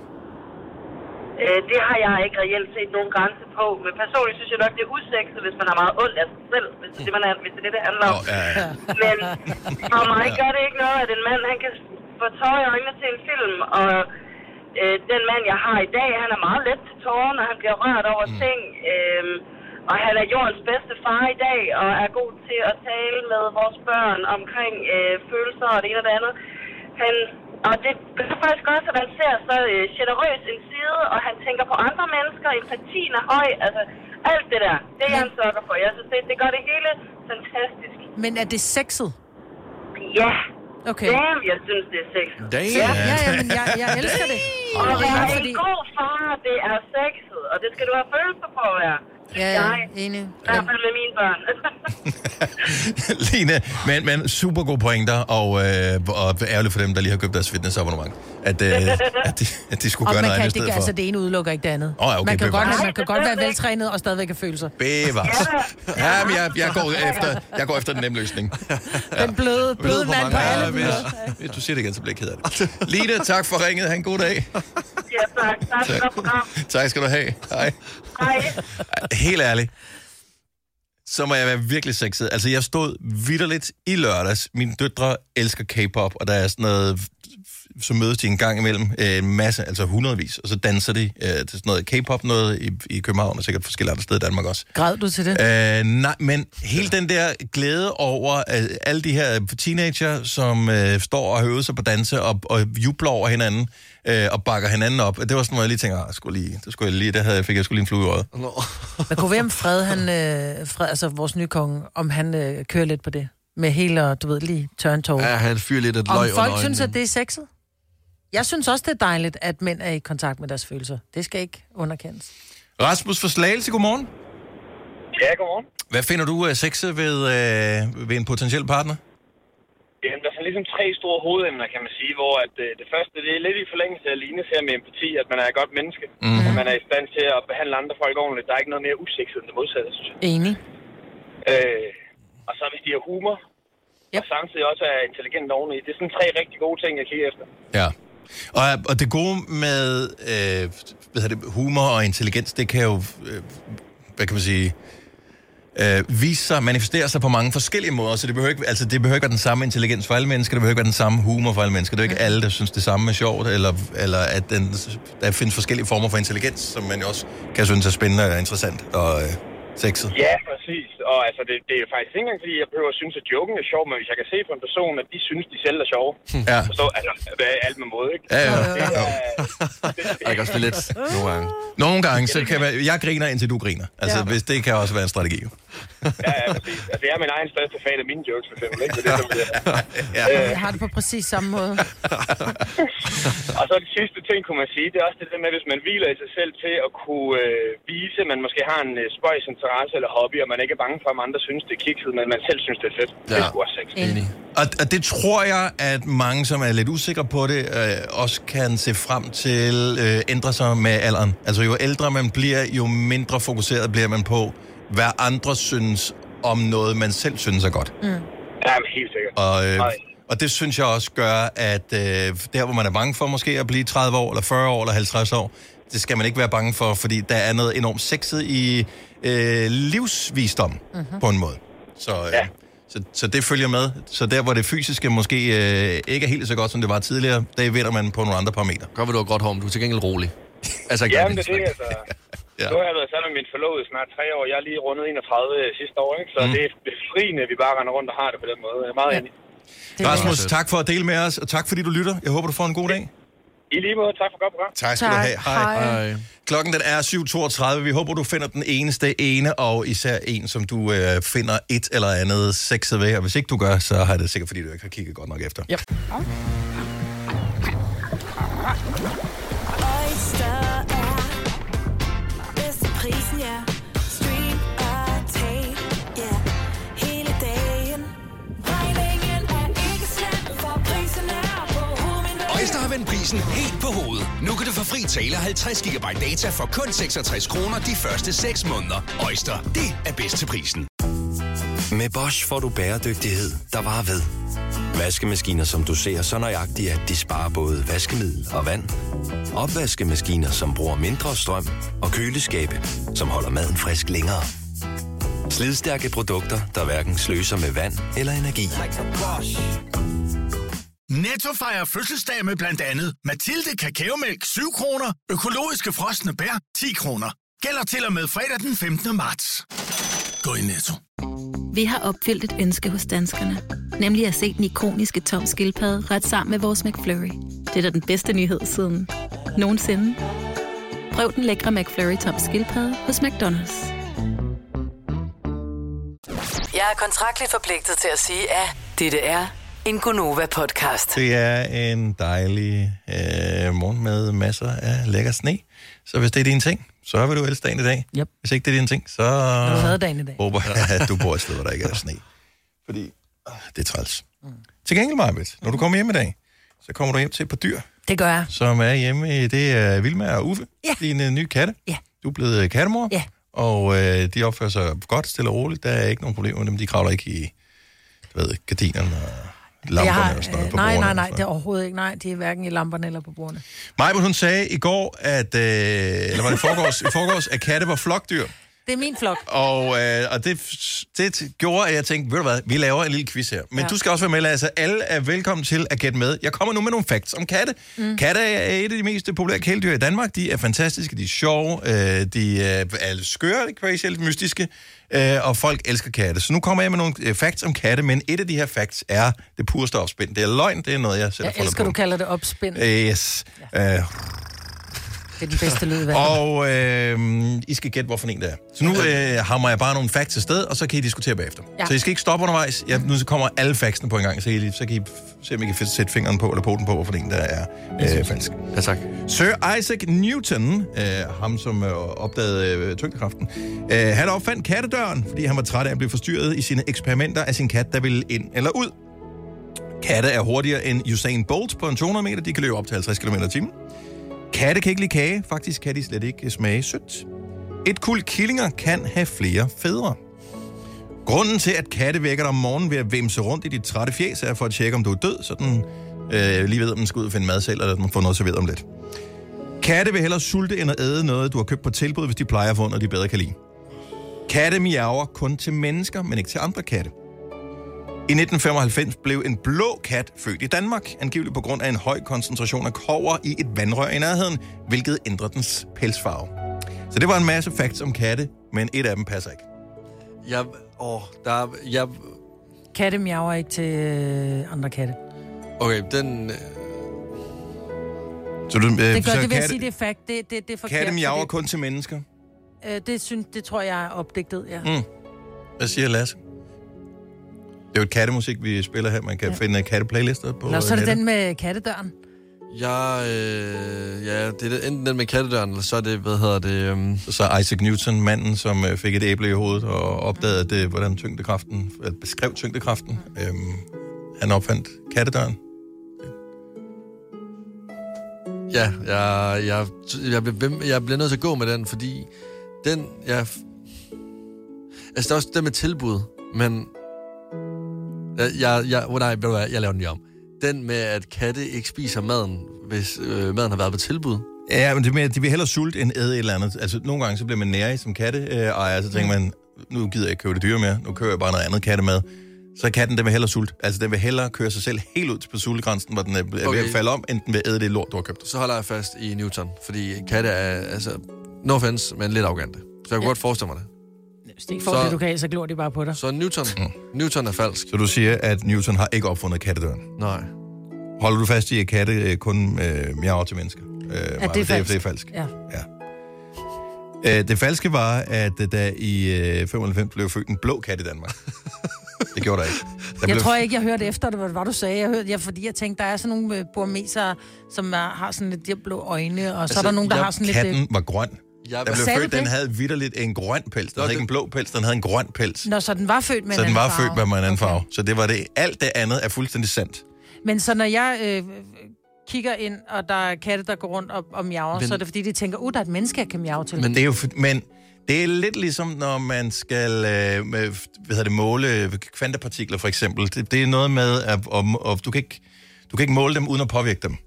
Det har jeg ikke reelt set nogen grænse på, men personligt synes jeg nok, det er usexet, hvis man har meget ondt af sig selv, hvis det er det, det handler om. Men for mig gør det ikke noget, at en mand han kan få tårer i øjnene til en film, og den mand, jeg har i dag, han er meget let til tårer, når han bliver rørt over ting. Og han er jordens bedste far i dag, og er god til at tale med vores børn omkring følelser og det ene og det andet. Og det gør faktisk også, at han ser så generøs en side, og han tænker på andre mennesker, empatien er høj, altså alt det der. Det er han sukker for. Jeg synes, det gør det hele fantastisk. Men er det sexet? Ja. Okay. Damn, jeg synes, det er sexet. Jeg elsker det. Og det er en god far, det er sexet, og det skal du have følelser på at være. Ja, enig. I hvert fald med mine børn. Line, men super gode pointer, og ærgerligt for dem, der lige har købt deres fitnessabonnement, at de skulle gøre noget andet i stedet for. Altså det ene udelukker ikke det andet. Okay, man kan godt være veltrænet og stadigvæk have følelser. Bevares. Ja, men jeg går efter den nemme løsning. Ja. Den bløde mand på alle måder. Hvis du siger det igen, så bliver jeg ked af det. Line, tak for ringet. Ha' en god dag. Ja, tak. Tak skal du have. Hej. Hej. Helt ærligt, så må jeg være virkelig sexet. Altså, jeg stod vitterligt i lørdags. Mine døtre elsker K-pop, og der er sådan noget, så mødes de en gang imellem en masse, altså hundredvis, og så danser de til sådan noget K-pop noget i København, og sikkert forskellige andre steder i Danmark også. Græd du til det? Nej, men hele den der glæde over alle de her teenager, som står og høver sig på danse og jubler over hinanden, og bakker hinanden op. Det var sådan, hvor jeg lige tænkte, jeg fik en flue i øjet. Men kunne være om Fred, altså vores nye konge, om han kører lidt på det? Med hele, og du ved, lige tørntog. Ja, han fyrer lidt et løg under øjnene. Folk synes, at det er sexet. Jeg synes også, det er dejligt, at mænd er i kontakt med deres følelser. Det skal ikke underkendes. Rasmus fra Slagelse, godmorgen. Ja, godmorgen. Hvad finder du sexet ved en potentiel partner? Jamen, der er ligesom tre store hovedemner, kan man sige, hvor at, det første, det er lidt i forlængelse af Lines her med empati, at man er et godt menneske, og man er i stand til at behandle andre folk ordentligt. Der er ikke noget mere usexet end det modsatte, synes jeg. Enig. Og så hvis de har humor, og samtidig også er intelligent oveni. Det er sådan tre rigtig gode ting, jeg kigger efter. Ja, og det gode med humor og intelligens, det kan jo, hvad kan man sige, vise sig, manifestere sig på mange forskellige måder. Så det behøver ikke være den samme intelligens for alle mennesker, det behøver ikke være den samme humor for alle mennesker. Det er jo ikke alle, der synes det samme er sjovt, eller at der findes forskellige former for intelligens, som man jo også kan synes er spændende og interessant og sexet. Ja, præcis. Og altså, det er faktisk ikke engang, fordi jeg behøver at synes, at joken er sjov, men hvis jeg kan se på en person, at de synes, de selv er sjove. Ja. Forstår, altså, alt med måde, ikke? Ja. Det kan også være lidt nogle gange, så kan jeg griner, indtil du griner. Altså, hvis det kan også være en strategi. Ja, præcis. Altså, jeg er min egen største fan af mine jokes, for eksempel, ikke? Det er det, jeg har det på præcis samme måde. Og så det sidste ting, kunne man sige, det er også det der med, hvis man hviler i sig selv til at kunne vise, at man måske har en spøjs interesse eller hobby, og man ikke er bange for, at andre synes, det er kikset, men man selv synes, det er fedt. Ja. Det er sgu også sex. Og det tror jeg, at mange, som er lidt usikre på det, også kan se frem til ændre sig med alderen. Altså, jo ældre man bliver, jo mindre fokuseret bliver man på, hvad andre synes om noget, man selv synes er godt. Mm. Ja, men helt sikkert. Og det synes jeg også gør, at der, hvor man er bange for måske at blive 30 år, eller 40 år, eller 50 år, det skal man ikke være bange for, fordi der er noget enormt sexet i livsvisdom, på en måde. Så det følger med. Så der, hvor det fysiske måske ikke er helt så godt, som det var tidligere, der vinder man på nogle andre parametre. Godt, hvad du har godt, Holm. Du er til gengæld rolig. Altså, jamen, det er det, altså. Ja. Nu har jeg været sammen med min forlovede snart 3 år. Jeg er lige rundet 31 sidste år, ikke? Så det er befriende, at vi bare render rundt og har det på den måde. Jeg er meget enig. Rasmus, tak for at dele med os, og tak fordi du lytter. Jeg håber, du får en god dag. I lige måde. Tak for godt program. Tak skal du have. Hej. Hej. Klokken den er 7:32. Vi håber, du finder den ene, og især en, som du finder et eller andet sexet ved. Og hvis ikke du gør, så er det sikkert, fordi du ikke har kigget godt nok efter. Ja. Vend prisen helt på hovedet. Nu kan du få fri tale 50 GB data for kun 66 kroner de første 6 måneder. Øjster, det er bedst til prisen. Med Bosch får du bæredygtighed, der varer ved. Vaskemaskiner, som du ser så nøjagtigt, at de sparer både vaskemiddel og vand. Opvaskemaskiner, som bruger mindre strøm. Og køleskabe, som holder maden frisk længere. Slidstærke produkter, der hverken sløser med vand eller energi. Netto fejrer fødselsdag med blandt andet Mathilde kakaomælk 7 kroner, økologiske frosne bær 10 kroner. Gælder til og med fredag den 15. marts. Gå i Netto. Vi har opfyldt et ønske hos danskerne. Nemlig at se den ikoniske tom skildpadde ret sammen med vores McFlurry. Det er da den bedste nyhed siden nogensinde. Prøv den lækre McFlurry tom skildpadde hos McDonald's. Jeg er kontraktligt forpligtet til at sige, at dette er en Gonova-podcast. Det er en dejlig morgen med masser af lækker sne. Så hvis det er din ting, så vil du elske dagen i dag. Yep. Hvis ikke det er din ting, så håber jeg, at du bor et sted, hvor der ikke er sne. Fordi det er træls. Mm. Til gengæld, Marvitt, når du kommer hjem i dag, så kommer du hjem til et par dyr. Det gør jeg. Som er hjemme. Det er Vilma og Uffe. Yeah. Dine nye katte. Yeah. Du er blevet kattemor. Yeah. Og de opfører sig godt, stille og roligt. Der er ikke nogen problemer med dem. De kravler ikke i gardinerne og Nej, det er overhovedet ikke. Nej, det er hverken i lamperne eller på bordene. Maja, hun sagde i går, at eller var det i forgårs, at katte var flokdyr. Det er min flok. Og det gjorde, at jeg tænkte, ved du hvad, vi laver en lille quiz her. Men du skal også være med, altså alle er velkommen til at gætte med. Jeg kommer nu med nogle facts om katte. Mm. Katte er et af de mest populære kæledyr i Danmark. De er fantastiske, de er sjove, de er skøre, crazy, mystiske, og folk elsker katte. Så nu kommer jeg med nogle facts om katte, men et af de her facts er det pureste opspind. Det er løgn, det er noget, jeg selv har fundet på. Jeg elsker, du kalder det opspind. Yes. Ja. Det er den bedste lyd, hvad? Og I skal gætte, hvorfor en det er. Så nu hammer jeg bare nogle facts afsted, og så kan I diskutere bagefter. Ja. Så I skal ikke stoppe undervejs. Nu kommer alle factsene på en gang, så kan I se, om I kan sætte fingeren på, eller poten på, hvorfor en der er falsk. Ja, tak. Sir Isaac Newton, ham som opdagede tyngdekraften, han opfandt kattedøren, fordi han var træt af at blive forstyrret i sine eksperimenter af sin kat, der ville ind eller ud. Katte er hurtigere end Usain Bolt på en 200 meter. De kan løbe op til 50 km/t. Katte kan ikke lide kage. Faktisk kan de slet ikke smage sødt. Et kuld killinger kan have flere fædre. Grunden til, at katte vækker dig om morgenen ved at vimse rundt i dit trætte fjes, er for at tjekke, om du er død, så den lige ved, om den skal ud og finde mad selv, eller den får noget serveret om lidt. Katte vil hellere sulte end at æde noget, du har købt på tilbud, hvis de plejer at få noget, de bedre kan lide. Katte miaver kun til mennesker, men ikke til andre katte. I 1995 blev en blå kat født i Danmark, angiveligt på grund af en høj koncentration af kobber i et vandrør i nærheden, hvilket ændrer dens pelsfarve. Så det var en masse facts om katte, men et af dem passer ikke. Katte miaver ikke til andre katte. Okay, den... Så du, det gør det, vil jeg sige, det er fakt. Det er forkert. Katte miaver det... kun til mennesker. Det tror jeg er opdigtet, ja. Mm. Hvad siger Lasse? Det er jo et kattemusik, vi spiller her. Man kan finde katteplaylister på Netto. Så er det den med kattedøren. Det er enten den med kattedøren, eller så er det, Så Isaac Newton, manden, som fik et æble i hovedet og opdagede, hvordan tyngdekraften, beskrev tyngdekraften. Han opfandt kattedøren. Ja, jeg bliver nødt til at gå med den, fordi den, altså, der er også den med tilbud, men... Jeg laver den lige om. Den med, at katte ikke spiser maden, hvis maden har været på tilbud. Ja, men det med, at de vil hellere sulte end æde et eller andet. Altså, nogle gange så bliver man nærig som katteejer, så tænker man, nu gider jeg ikke købe det dyre mere, nu kører jeg bare noget andet kattemad. Så katten, den vil hellere sulte. Altså, den vil hellere køre sig selv helt ud på sultegrænsen, hvor den er ved at falde om, enten ved at æde det lort, du har købt. Så holder jeg fast i Newton, fordi katte er, altså, no offense, men lidt arrogante. Så jeg kunne godt forestille mig det. Hvis det ikke får det, du kan, så glor de bare på dig. Så Newton er falsk. Så du siger, at Newton har ikke opfundet kattedøren? Nej. Holder du fast i, at katte kun miaver til mennesker? Ja, det er falsk. Det er falsk. Ja. Ja. Det falske var, at der i 95 blev født en blå kat i Danmark. Det gjorde der ikke. Tror ikke, jeg hørte efter det, hvad var, du sagde. Jeg hørte, fordi jeg tænkte, der er sådan nogle burmesere, som har sådan lidt de blå øjne, og altså, så er der nogen, der har sådan lidt... Katten var grøn. Der blev født, den havde vitterligt en grøn pels. Den havde ikke en blå pels, den havde en grøn pels. Nå, så den var født med en anden farve. Så den var født med en anden farve. Så det var det. Alt det andet er fuldstændig sandt. Men så når jeg kigger ind, og der er katte, der går rundt og miaver, så er det fordi, de tænker, der er et menneske, jeg kan miave til. Men det er jo... Det er lidt ligesom, når man skal måle kvantepartikler, for eksempel. Det er noget med, at du kan ikke måle dem, uden at påvirke dem.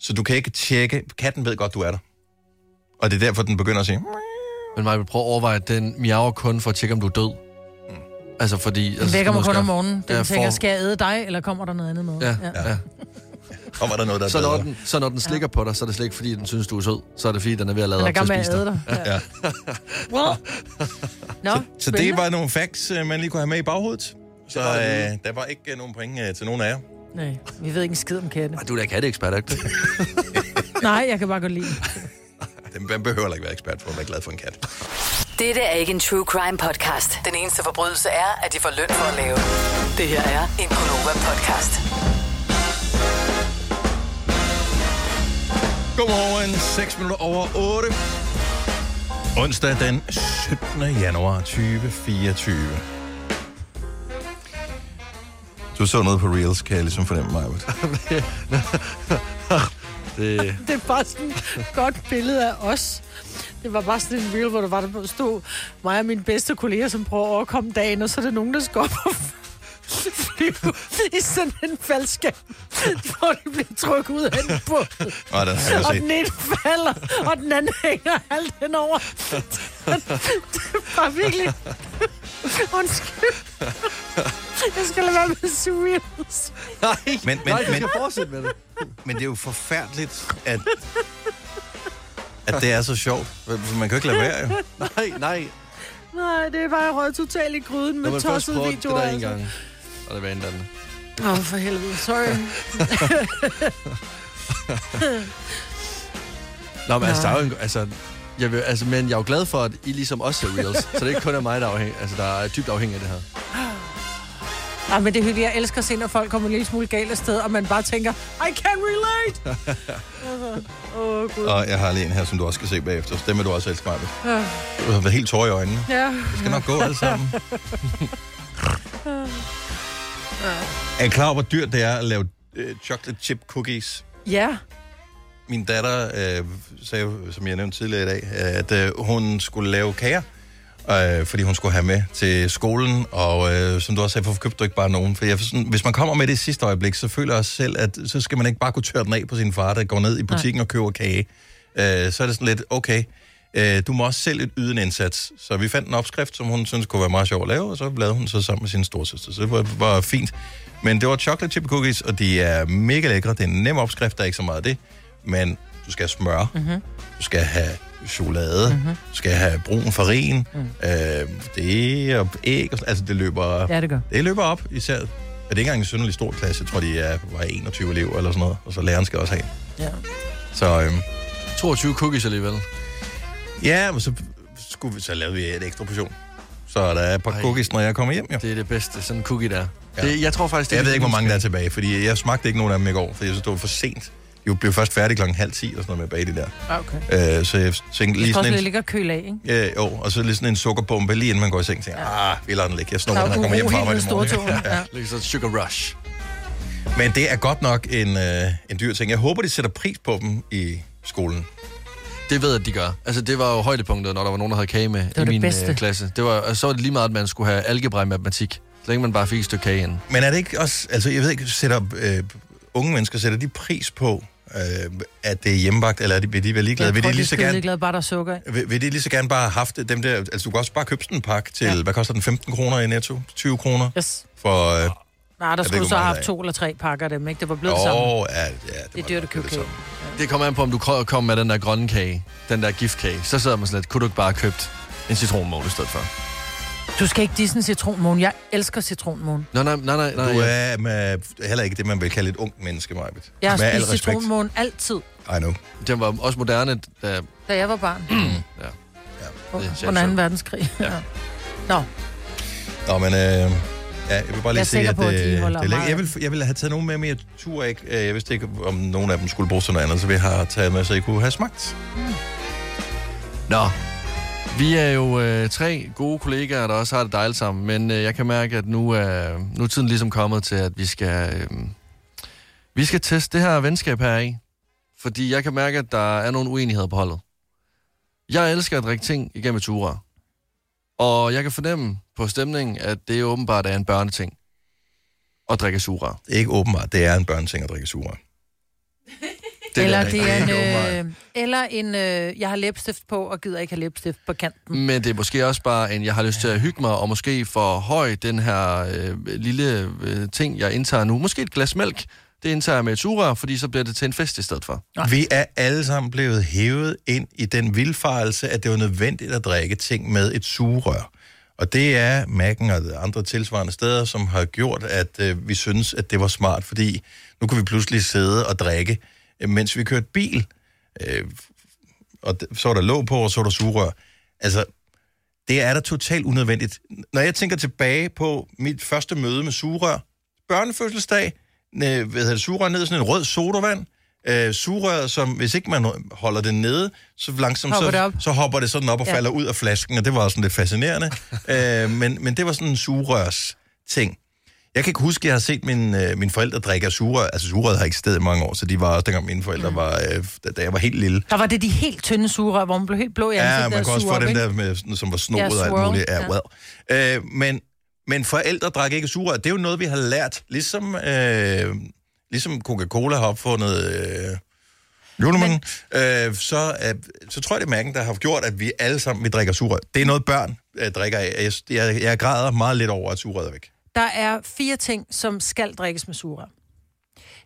Så du kan ikke tjekke. Katten ved godt, du er der. Og det er derfor, den begynder at sige... Men man vil prøve at overveje, at den miaver kun for at tjekke, om du er død. Mm. Altså fordi... Den vækker mig kun om morgenen. Den tænker, skal jeg æde dig, eller kommer der noget andet med? Ja. Kommer der noget, der når den slikker på dig, så er det slet ikke, fordi den synes, du er sød. Så er det, fordi den er ved at lade op til at spise dig. Ja. Så det var nogle facts, man lige kunne have med i baghovedet. Så der var ikke nogen point til nogen af jer. Nej, vi ved ikke en skid om katte. Du er da katteekspert, ikke? Nej, jeg kan bare godt lide. Man behøver ikke være ekspert for at være glad for en kat. Dette er ikke en true crime podcast. Den eneste forbrydelse er, at de får løn for at lave. Det her er en Nova podcast. Godmorgen, 6 minutter over 8. Onsdag den 17. januar 2024. Du så noget på Reels, kan jeg ligesom fornemme mig. Det er bare sådan et godt billede af os. Det var bare sådan en reel, hvor der stod mig og mine bedste kolleger, som prøver at overkomme dagen, og så er der nogen, der skal op og flyve i sådan en faldskab, hvor de bliver trukket ud af en båd. Og den ene falder, og den anden hænger halvt henover. Det er bare virkelig... Undskyld. Jeg skal lade være med surreals. Nej, jeg skal fortsætte med det. Men det er jo forfærdeligt, at det er så sjovt. Man kan jo ikke lade være, jo. Nej, det er bare røget totalt i gryden med tossede videoer. Det der en gang, og det var en anden. Åh, for helvede, sorry. Nå, men men jeg er jo glad for, at I ligesom os ser reels, så det er ikke kun af mig, der er dybt afhængig af det her. Ej, men det er hyggeligt. Jeg elsker at se, når folk kommer en lille smule galt af sted, og man bare tænker, I can relate! Gud. Og jeg har lige en her, som du også skal se bagefter, så den vil du også elske mig med. Ja. Du har været helt tår i øjnene. Ja. Vi skal nok gå alle sammen. Er I klar over, hvor dyrt det er at lave chocolate chip cookies? Ja. Min datter sagde, som jeg nævnte tidligere i dag, at hun skulle lave kager, fordi hun skulle have med til skolen, og som du også sagde, hvorfor købte du ikke bare nogen? For sådan, hvis man kommer med det i sidste øjeblik, så føler jeg selv, at så skal man ikke bare kunne tørre den af på sin far, der går ned i butikken og køber kage. Så er det sådan lidt, okay, du må også selv yde en indsats. Så vi fandt en opskrift, som hun synes kunne være meget sjov at lave, og så lavede hun så sammen med sin storsøster. Så det var fint. Men det var chocolate chip cookies, og de er mega lækre. Det er en nem opskrift, der er ikke så meget af det. Men du skal have smør, du skal have chokolade, du skal have brun farin, det og æg, altså det løber, ja, det løber op, især. Er det ikke engang en synderlig stor klasse, jeg tror de var 21 elever eller sådan noget, og så læreren skal også have. Ja. Så 22 cookies alligevel. Ja, men så lavede vi en ekstra portion. Så der er et par cookies, når jeg kommer hjem, jo. Det er det bedste, sådan en cookie der. Ja. Det, jeg tror faktisk, det jeg ved ikke, hvor mange der er tilbage, fordi jeg smagte ikke nogen af dem i går, for jeg synes, det var for sent. Jo, blev først færdig klokken 9:30 og sådan noget med bag det der. Okay. Så jeg tænkte lige sådan en... Det ligger køl af, ikke? Ja, jo, og så lige sådan en sukkerbombe lige inden man går i seng. Tænker, vi lader den ligge. Jeg snor, når jeg kommer hjem fra arbejde i morgen. Ja. Lige sådan sugar rush. Men det er godt nok en dyr ting. Jeg håber, de sætter pris på dem i skolen. Det ved jeg, de gør. Altså, det var jo højdepunktet, når der var nogen, der havde kage med i min klasse. Det var, så var det lige meget, at man skulle have algebra i matematik. Så længe man bare fik et stykke kage ind. Men er det ikke også... Altså, jeg ved ikke, unge mennesker, sætter de pris på, at det er hjemmebagt, eller vil de være ligeglade? Jeg tror, de er ligeglade, bare der er sukker. Vil de lige så gerne bare have haft dem der... Altså, du kan også bare købe sådan en pakke til... Ja. Hvad koster den? 15 kroner i Netto? 20 kroner? Yes. For... Nej, der skulle du så have haft 2 eller 3 pakker af dem, ikke? Det var blevet det samme. Det er dyrt at købe kage. Det kommer an på, om du kom med den der grønne kage, den der giftkage. Så sidder man sådan lidt, kunne du ikke bare have købt en citronmål i stedet for? Du skal ikke disse en citronmåne. Jeg elsker citronmåne. Nej. Du er med, heller ikke det, man vil kalde et ungt menneske, Majbet. Jeg har spist citronmåne altid. I know. Den var også moderne, da jeg var barn. Ja. Under 2. verdenskrig. Ja. Nå, men... Ja, jeg vil bare lige sige, at jeg ville have taget nogen med, men jeg turde ikke. Jeg vidste ikke, om nogen af dem skulle bruges til noget andet, så vi har taget med, så I kunne have smagt. Nå, vi er jo tre gode kollegaer, der også har det dejligt sammen, men jeg kan mærke, at nu er tiden ligesom kommet til, at vi skal teste det her venskab her i. Fordi jeg kan mærke, at der er nogle uenigheder på holdet. Jeg elsker at drikke ting igennem ture. Og jeg kan fornemme på stemningen, at det åbenbart er en børneting at drikke sura. Ikke åbenbart, det er en børneting at drikke sura. Eller en, jeg har læbstift på og gider ikke have læbstift på kanten. Men det er måske også bare en, jeg har lyst til at hygge mig, og måske forhøje den her lille ting, jeg indtager nu. Måske et glas mælk, det indtager jeg med et sura, fordi så bliver det til en fest i stedet for. Nej. Vi er alle sammen blevet hævet ind i den vildfarelse, at det var nødvendigt at drikke ting med et sugerør. Og det er Mac'en og andre tilsvarende steder, som har gjort, at vi synes, at det var smart, fordi nu kan vi pludselig sidde og drikke, mens vi kørte bil. Og så er der låg på, og så er der sugerør. Altså, det er da totalt unødvendigt. Når jeg tænker tilbage på mit første møde med sugerør, børnefødselsdag, sugerør ned i sådan en rød sodavand, sugerøret, som hvis ikke man holder det nede, så langsomt så hopper det sådan op og falder ud af flasken, og det var sådan lidt fascinerende. men det var sådan en sugerørs ting. Jeg kan ikke huske, at jeg har set mine forældre drikke af sugerøret. Altså sugerøret har ikke stedet i mange år, så de var også dengang mine forældre var, da jeg var helt lille. Der var det de helt tynde sugerør, hvor man blev helt blå i ansigtet. Ja, man kunne også få den der, med, som var snoet og alt muligt. Ja, well. Men forældre drak ikke sugerør. Det er jo noget, vi har lært. Ligesom Coca-Cola har opfundet julemanden, så tror jeg, det er Mac'en, der har gjort, at vi alle sammen vi drikker sugerød. Det er noget, børn drikker af. Jeg græder meget lidt over, at sugerød er væk. Der er 4 ting, som skal drikkes med sugerød.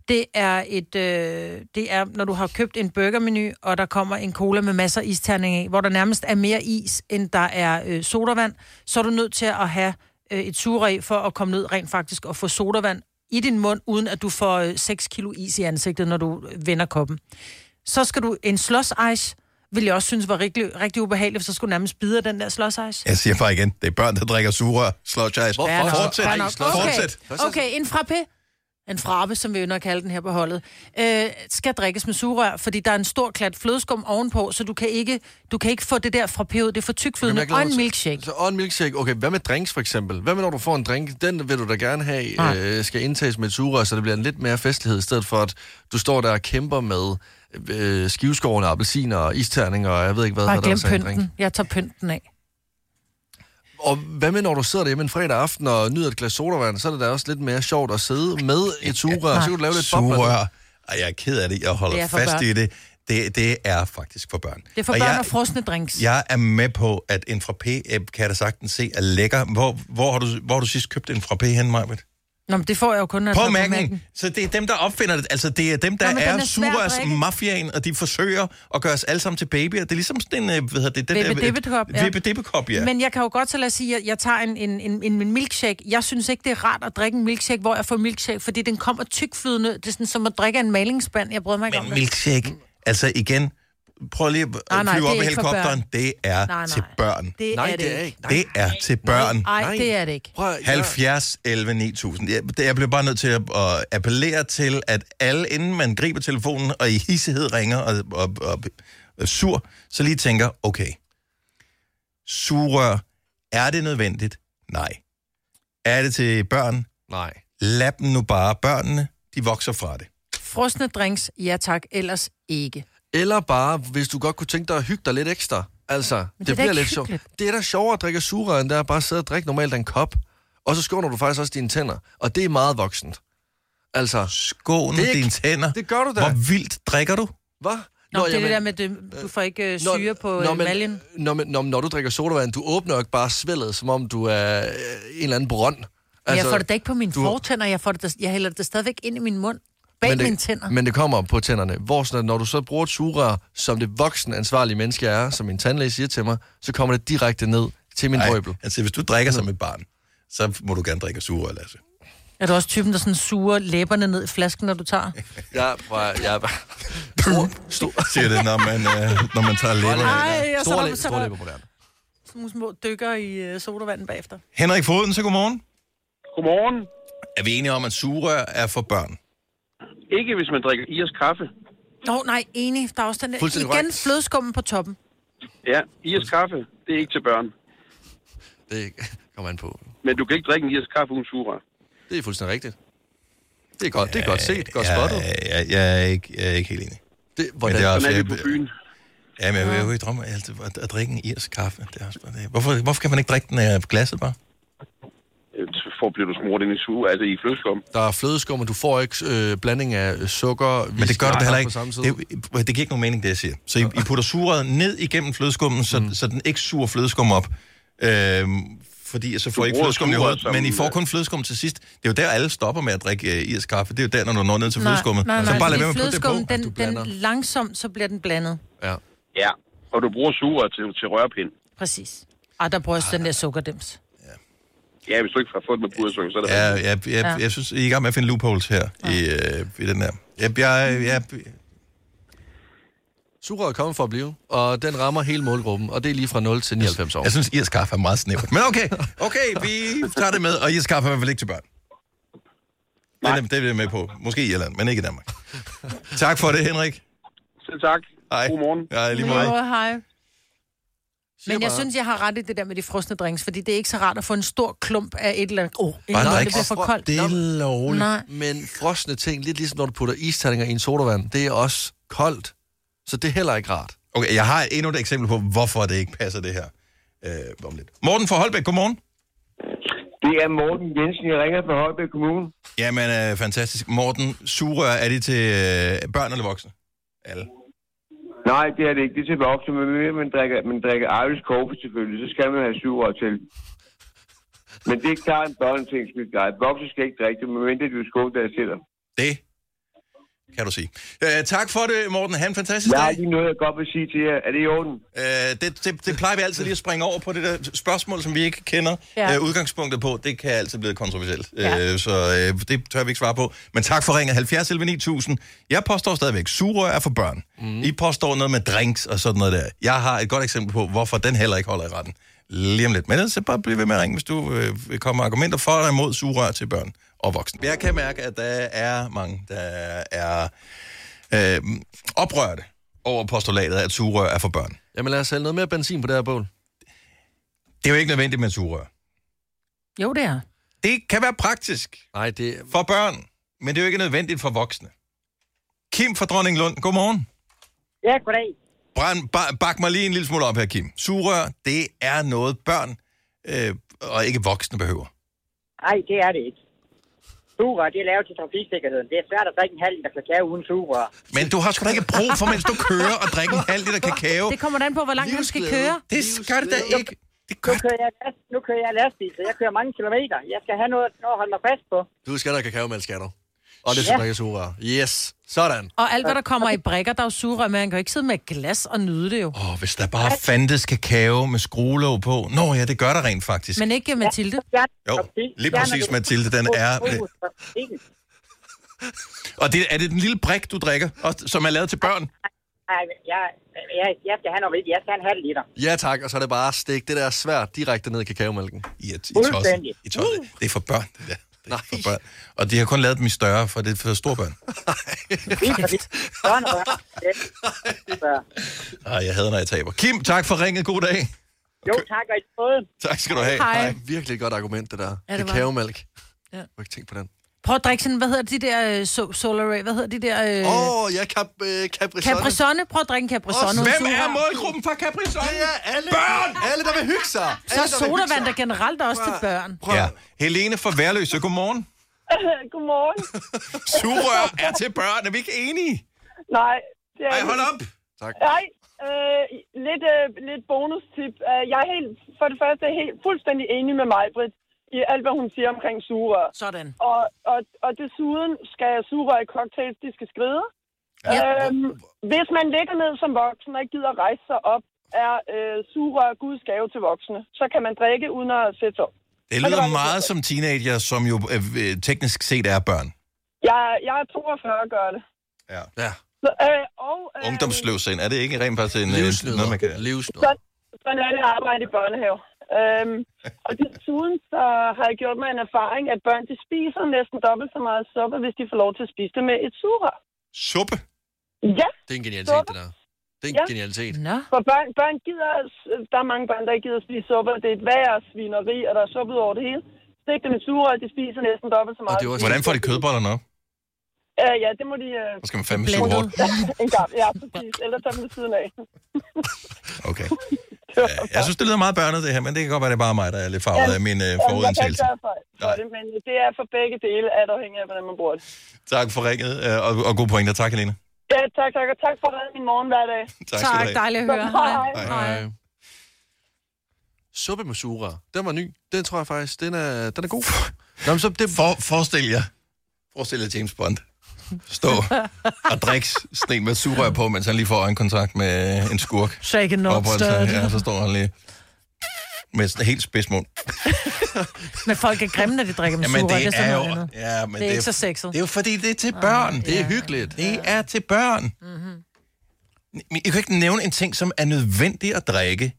Det er, når du har købt en burgermenu, og der kommer en cola med masser af isterning af, hvor der nærmest er mere is, end der er sodavand, så er du nødt til at have et sugerød for at komme ned rent faktisk og få sodavand i din mund, uden at du får 6 kilo is i ansigtet, når du vender koppen. Så skal du en slås-ice, vil jeg også synes var rigtig, rigtig ubehageligt, for så skulle du nærmest bide af den der slås-ice. Jeg siger bare igen, det er børn, der drikker sugerør, slås-ice. Fortsæt. Okay, en frappe, som vi ønsker at kalde den her på holdet, skal drikkes med sugerør, fordi der er en stor klat flødeskum ovenpå, så du kan ikke få det der frappe ud. Det er for tykflydende. Og en milkshake. Og en milkshake. Okay, hvad med drinks for eksempel? Hvad med, når du får en drink? Den vil du da gerne have, skal indtages med sugerør, så det bliver en lidt mere festlighed, i stedet for, at du står der og kæmper med skiveskårene, appelsiner og isterninger, og jeg ved ikke, hvad der er sådan en drink. Jeg tager pynten af. Og hvad med, når du sidder derhjemme en fredag aften og nyder et glas sodavand, så er det da også lidt mere sjovt at sidde med et sugerør. Så kan du lave lidt sugerør. Ej, jeg er ked af det. Jeg holder fast børn. I det. Det er faktisk for børn. Det er for og børn og frosne drinks. Jeg er med på, at en frappé, kan jeg da sagtens se, er lækker. Hvor har du sidst købt en frappé hen, Majbet? Nå, men det får jeg jo kun på Mac'en. Så det er dem, der opfinder det. Altså, det er dem, der er sugerørsmafiaen, og de forsøger at gøre os alle sammen til babyer. Det er ligesom sådan en, vippe-dippe-kop. Men jeg kan jo godt til at sige, at jeg tager en milkshake. Jeg synes ikke, det er rart at drikke en milkshake, hvor jeg får milkshake, fordi den kommer tykflydende. Det er sådan, som at drikke en malingsspand. Jeg brød mig ikke om det. Men milkshake, altså igen, prøv lige at flyve op i helikopteren. Det er til børn. Nej, det er ikke. Det er til børn. Nej, det er det ikke. 70, 11, 9000. Jeg bliver bare nødt til at appellere til, at alle, inden man griber telefonen og i hissighed ringer og sur, så lige tænker, okay, surrør, er det nødvendigt? Nej. Er det til børn? Nej. Lad dem nu bare. Børnene, de vokser fra det. Frosne drinks, ja tak, ellers ikke. Eller bare, hvis du godt kunne tænke dig at hygge dig lidt ekstra. Altså, det bliver lidt sjovt. Det er da sjovere at drikke sugerør, end der bare sidde og drikke normalt en kop. Og så skåner du faktisk også dine tænder. Og det er meget voksent. Altså, skåner dine tænder? Det gør du da. Hvor vildt drikker du? Hvad? Nå, det er det der med, du får ikke syre på maljen. Når du drikker sodavand, du åbner ikke bare svældet, som om du er en eller anden brønd. Altså, jeg får det da ikke på mine fortænder. Jeg hælder det stadigvæk ind i min mund. Men det kommer på tænderne. Hvor sådan, når du så bruger et sugerør, som det voksne ansvarlige menneske er, som min tandlæge siger til mig, så kommer det direkte ned i til min drøbel. Altså, hvis du drikker som et barn, så må du gerne drikke surrør, Lasse. Er du også typen, der sådan suger læberne ned i flasken, når du tager? Jeg er bare... Siger det, når man tager læberne. Nej, og så er der sådan små dykker i sodavanden bagefter. Henrik Foden, så godmorgen. Godmorgen. Er vi enige om, at surrør er for børn? Ikke, hvis man drikker irsk kaffe. Nå, nej, enig. Der er også den der... Igen flødeskummen på toppen. Ja, irsk kaffe, det er ikke til børn. Det kommer an på. Men du kan ikke drikke en irsk kaffe uden surrør. Det er fuldstændig rigtigt. Det er godt, ja, det er godt set, godt spottet. Jeg er ikke helt enig. Hvordan er vi på byen? Ja, men jeg vil ikke drømme altid at drikke en irsk kaffe. Det er også bare det. Hvorfor kan man ikke drikke den af glasset bare? For bliver du smurt ind i suge, altså i flødeskum. Der er flødeskum, og du får ikke blanding af sukker. Men det gør du heller ikke. Det giver ikke nogen mening, det jeg siger. Så I putter surret ned igennem flødeskummen, så den ikke suger flødeskum op. Fordi så får I ikke flødeskum i hovedet, men I får kun flødeskum til sidst. Det er jo der, alle stopper med at drikke irsk kaffe. Det er jo der, når du når ned til flødeskummet. Så bare lad være med at putte det på. Den langsomt, så bliver den blandet. Ja, og du bruger surret til rørpind. Præcis. Og der bruger også den der sukkerdims. Ja, hvis du ikke har fået med pudersøg, så er det rigtigt. Jeg synes, I er i gang med at finde loopholes her i den her. Surrøret er kommet for at blive, og den rammer hele målgruppen, og det er lige fra 0 til 99 år. Jeg synes, irsk kaffe er meget snævert. Men okay, vi tager det med, og irsk kaffe er i hvert fald ikke til børn. Det er vi med på. Måske i Irland, men ikke i Danmark. Tak for det, Henrik. Selv tak. Hej. God morgen. Ja, lige måde. Hej. Men jeg synes, jeg har ret i det der med de frosne drinks, fordi det er ikke så rart at få en stor klump af et eller andet. Det bliver for koldt. Det er lovligt. Men frosne ting, lidt ligesom når du putter isterninger i en sodavand, det er også koldt. Så det er heller ikke rart. Okay, jeg har endnu et eksempel på, hvorfor det ikke passer det her. Om lidt. Morten fra Holbæk, godmorgen. Det er Morten Jensen, jeg ringer fra Holbæk Kommune. Jamen, fantastisk. Morten, surrør, er det til børn eller voksne? Alle. Nej, det er det ikke. Det er til voksne, men man drikker Irish coffee selvfølgelig, så skal man have surrør til. Men det er ikke klart en børneting, som et grej. Voksne skal ikke drikke det, medmindre de vil skåle deres hænder. Det kan du sige. Tak for det, Morten. Ha' en fantastisk dag. Jeg har lige noget, jeg godt vil sige til jer. Er det i orden? Det plejer vi altid lige at springe over på det der spørgsmål, som vi ikke kender udgangspunktet på. Det kan altid blive kontroversielt. Så det tør vi ikke svare på. Men tak for ringet. 70 11 9000. Jeg påstår stadigvæk, surrør er for børn. I påstår noget med drinks og sådan noget der. Jeg har et godt eksempel på, hvorfor den heller ikke holder i retten. Lige om lidt. Men så bare bliv ved med at ringe, hvis du kommer argumenter for eller imod surrør til børn og voksne. Jeg kan mærke, at der er mange, der er oprørte over postulatet, at surrør er for børn. Jamen lad os hælde noget mere benzin på det her bål. Det er jo ikke nødvendigt med surrør. Jo, det er. Det kan være praktisk for børn, men det er jo ikke nødvendigt for voksne. Kim fra Dronninglund, godmorgen. Ja, goddag. Bak mig lige en lille smule op her, Kim. Surrør, det er noget børn og ikke voksne behøver. Nej, det er det ikke. Surrør, det er lavet til trafiksikkerheden. Det er svært at drikke en halv liter kakao uden surrør. Men du har sgu da ikke brug for, mens du kører, og drikke en halv liter kakao. Det kommer an på, hvor langt du skal køre. Det skal du da ikke. Nu kører jeg lastbil, så jeg kører mange kilometer. Jeg skal have noget at holde mig fast på. Du skal have kakao med en skatter. Og det skal drikke surrør. Yes. Sådan. Og alt, hvad der kommer i brikker, der er jo surrør, men han kan jo ikke sidde med glas og nyde det jo. Hvis der bare fandtes kakao med skruelåg på. Nå ja, det gør der rent faktisk. Men ikke Mathilde? Jo, lige præcis Mathilde, den er... Og er det den lille brik, du drikker, som er lavet til børn? Nej, jeg skal have noget vigtigt. Jeg skal have en halv liter. Ja tak, og så er det bare stik det der svært direkte ned i kakaomælken. Fuldstændig. Det er for børn, det der. Nej. Og de har kun lavet dem i større, for det er for store børn. Nej, jeg hader, når jeg taber. Kim, tak for ringet. God dag. Jo, tak og i måde. Tak skal du have. Hej. Virkelig godt argument, det der. Ja, det kakaomælk. Ja. Jeg må ikke tænke på den. Prøv at drikke sådan, hvad hedder de der Solaray? Hvad hedder de der... Capri-Sonne. Capri-Sonne. Prøv at drikke en Capri-Sonne. Hvem er målgruppen for Capri-Sonne? Ja, alle børn! Alle, der vil hygge sig. Så sodavand der generelt også til børn. Ja. Helene fra Værløse, godmorgen. Godmorgen. Surrør er til børn. Er vi ikke enige? Nej. Ej, hold op. Tak. Nej. Lidt bonustip. Jeg er for det første fuldstændig enig med mig, Britt. I alt, hvad hun siger omkring surrør. Sådan. Og desuden skal surrør i cocktails, de skal skride. Ja. Hvis man ligger ned som voksen og ikke gider rejse sig op, er sugerør Guds gave til voksne. Så kan man drikke uden at sætte sig op. Det lyder meget som teenager, som jo teknisk set er børn. Jeg er 42 og gør det. Ja. Ja. Så, ungdomsløvsind, er det ikke rent faktisk en noget, man kan... Livsløder. Sådan er det at arbejde i børnehave. Og desuden så har jeg gjort mig en erfaring, at børn de spiser næsten dobbelt så meget suppe, hvis de får lov til at spise det med et sugerør. Suppe? Ja. Det er en genialitet, suppe. Det der. Det er en genialitet. Nå. For børn gider... Der er mange børn, der ikke gider at spise suppe. Det er et værre svineri, og der er suppe over det hele. Stik det med sugerør, de spiser næsten dobbelt så meget. Og det var... Hvordan får de kødbollerne op? Ja, det må de... Så skal man fandme suge hårdt. En gang, ja, præcis. Ellers tager dem ved siden af. Okay. Jeg synes, det lyder meget børnet, det her, men det kan godt være, det er bare mig, der er lidt farvet af min forudindtagelse. Jeg kan ikke for det, men det er for begge dele, alt afhængig af, hvordan man bruger det. Tak for ringet, og gode pointer. Tak, Helene. Ja, tak, og tak for at redde min morgen hver dag. Tak, dejligt at høre. Hej. Suppe med sugerør. Den var ny. Den tror jeg faktisk, den er god. Nå, så det... Forestil jer James Bond. Stå og drikke sten med sugerør på, mens han lige får øjenkontakt med en skurk. Shake it up, ja, så står han lige med sådan en helt spids mund. Men folk er grimme, når de drikker med sugerør. Det er jo, men det er ikke så sexet. Det er jo fordi, det er til børn. Det er hyggeligt. Det er til børn. Mm-hmm. I kan ikke nævne en ting, som er nødvendig at drikke,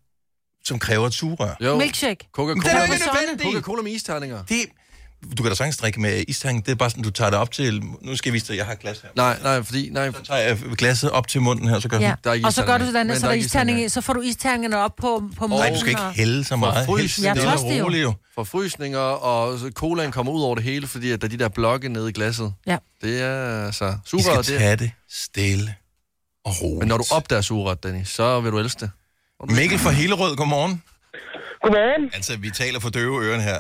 som kræver et sugerør. Jo. Milkshake. Coca-Cola med isterninger. Du kan da sagtens drikke med isterning. Det er bare sådan, du tager det op til... Nu skal jeg vise dig, at jeg har et glas her. Nej. Så tager jeg glasset op til munden her, så gør jeg sådan... Og så gør du sådan, så der er isterning i. Så får du isterningerne op på munden. Nej, du skal ikke hælde så meget. Forfrysninger, og colaen kommer ud over det hele, fordi at der er de der blokke nede i glasset. Ja. Det er altså... Sugerøret, I skal tage det stille og roligt. Men når du opdager sugerøret, Dennis, så vil du elske det. Mikkel fra Hillerød, godmorgen. Godmorgen. Altså, vi taler for døve øren her.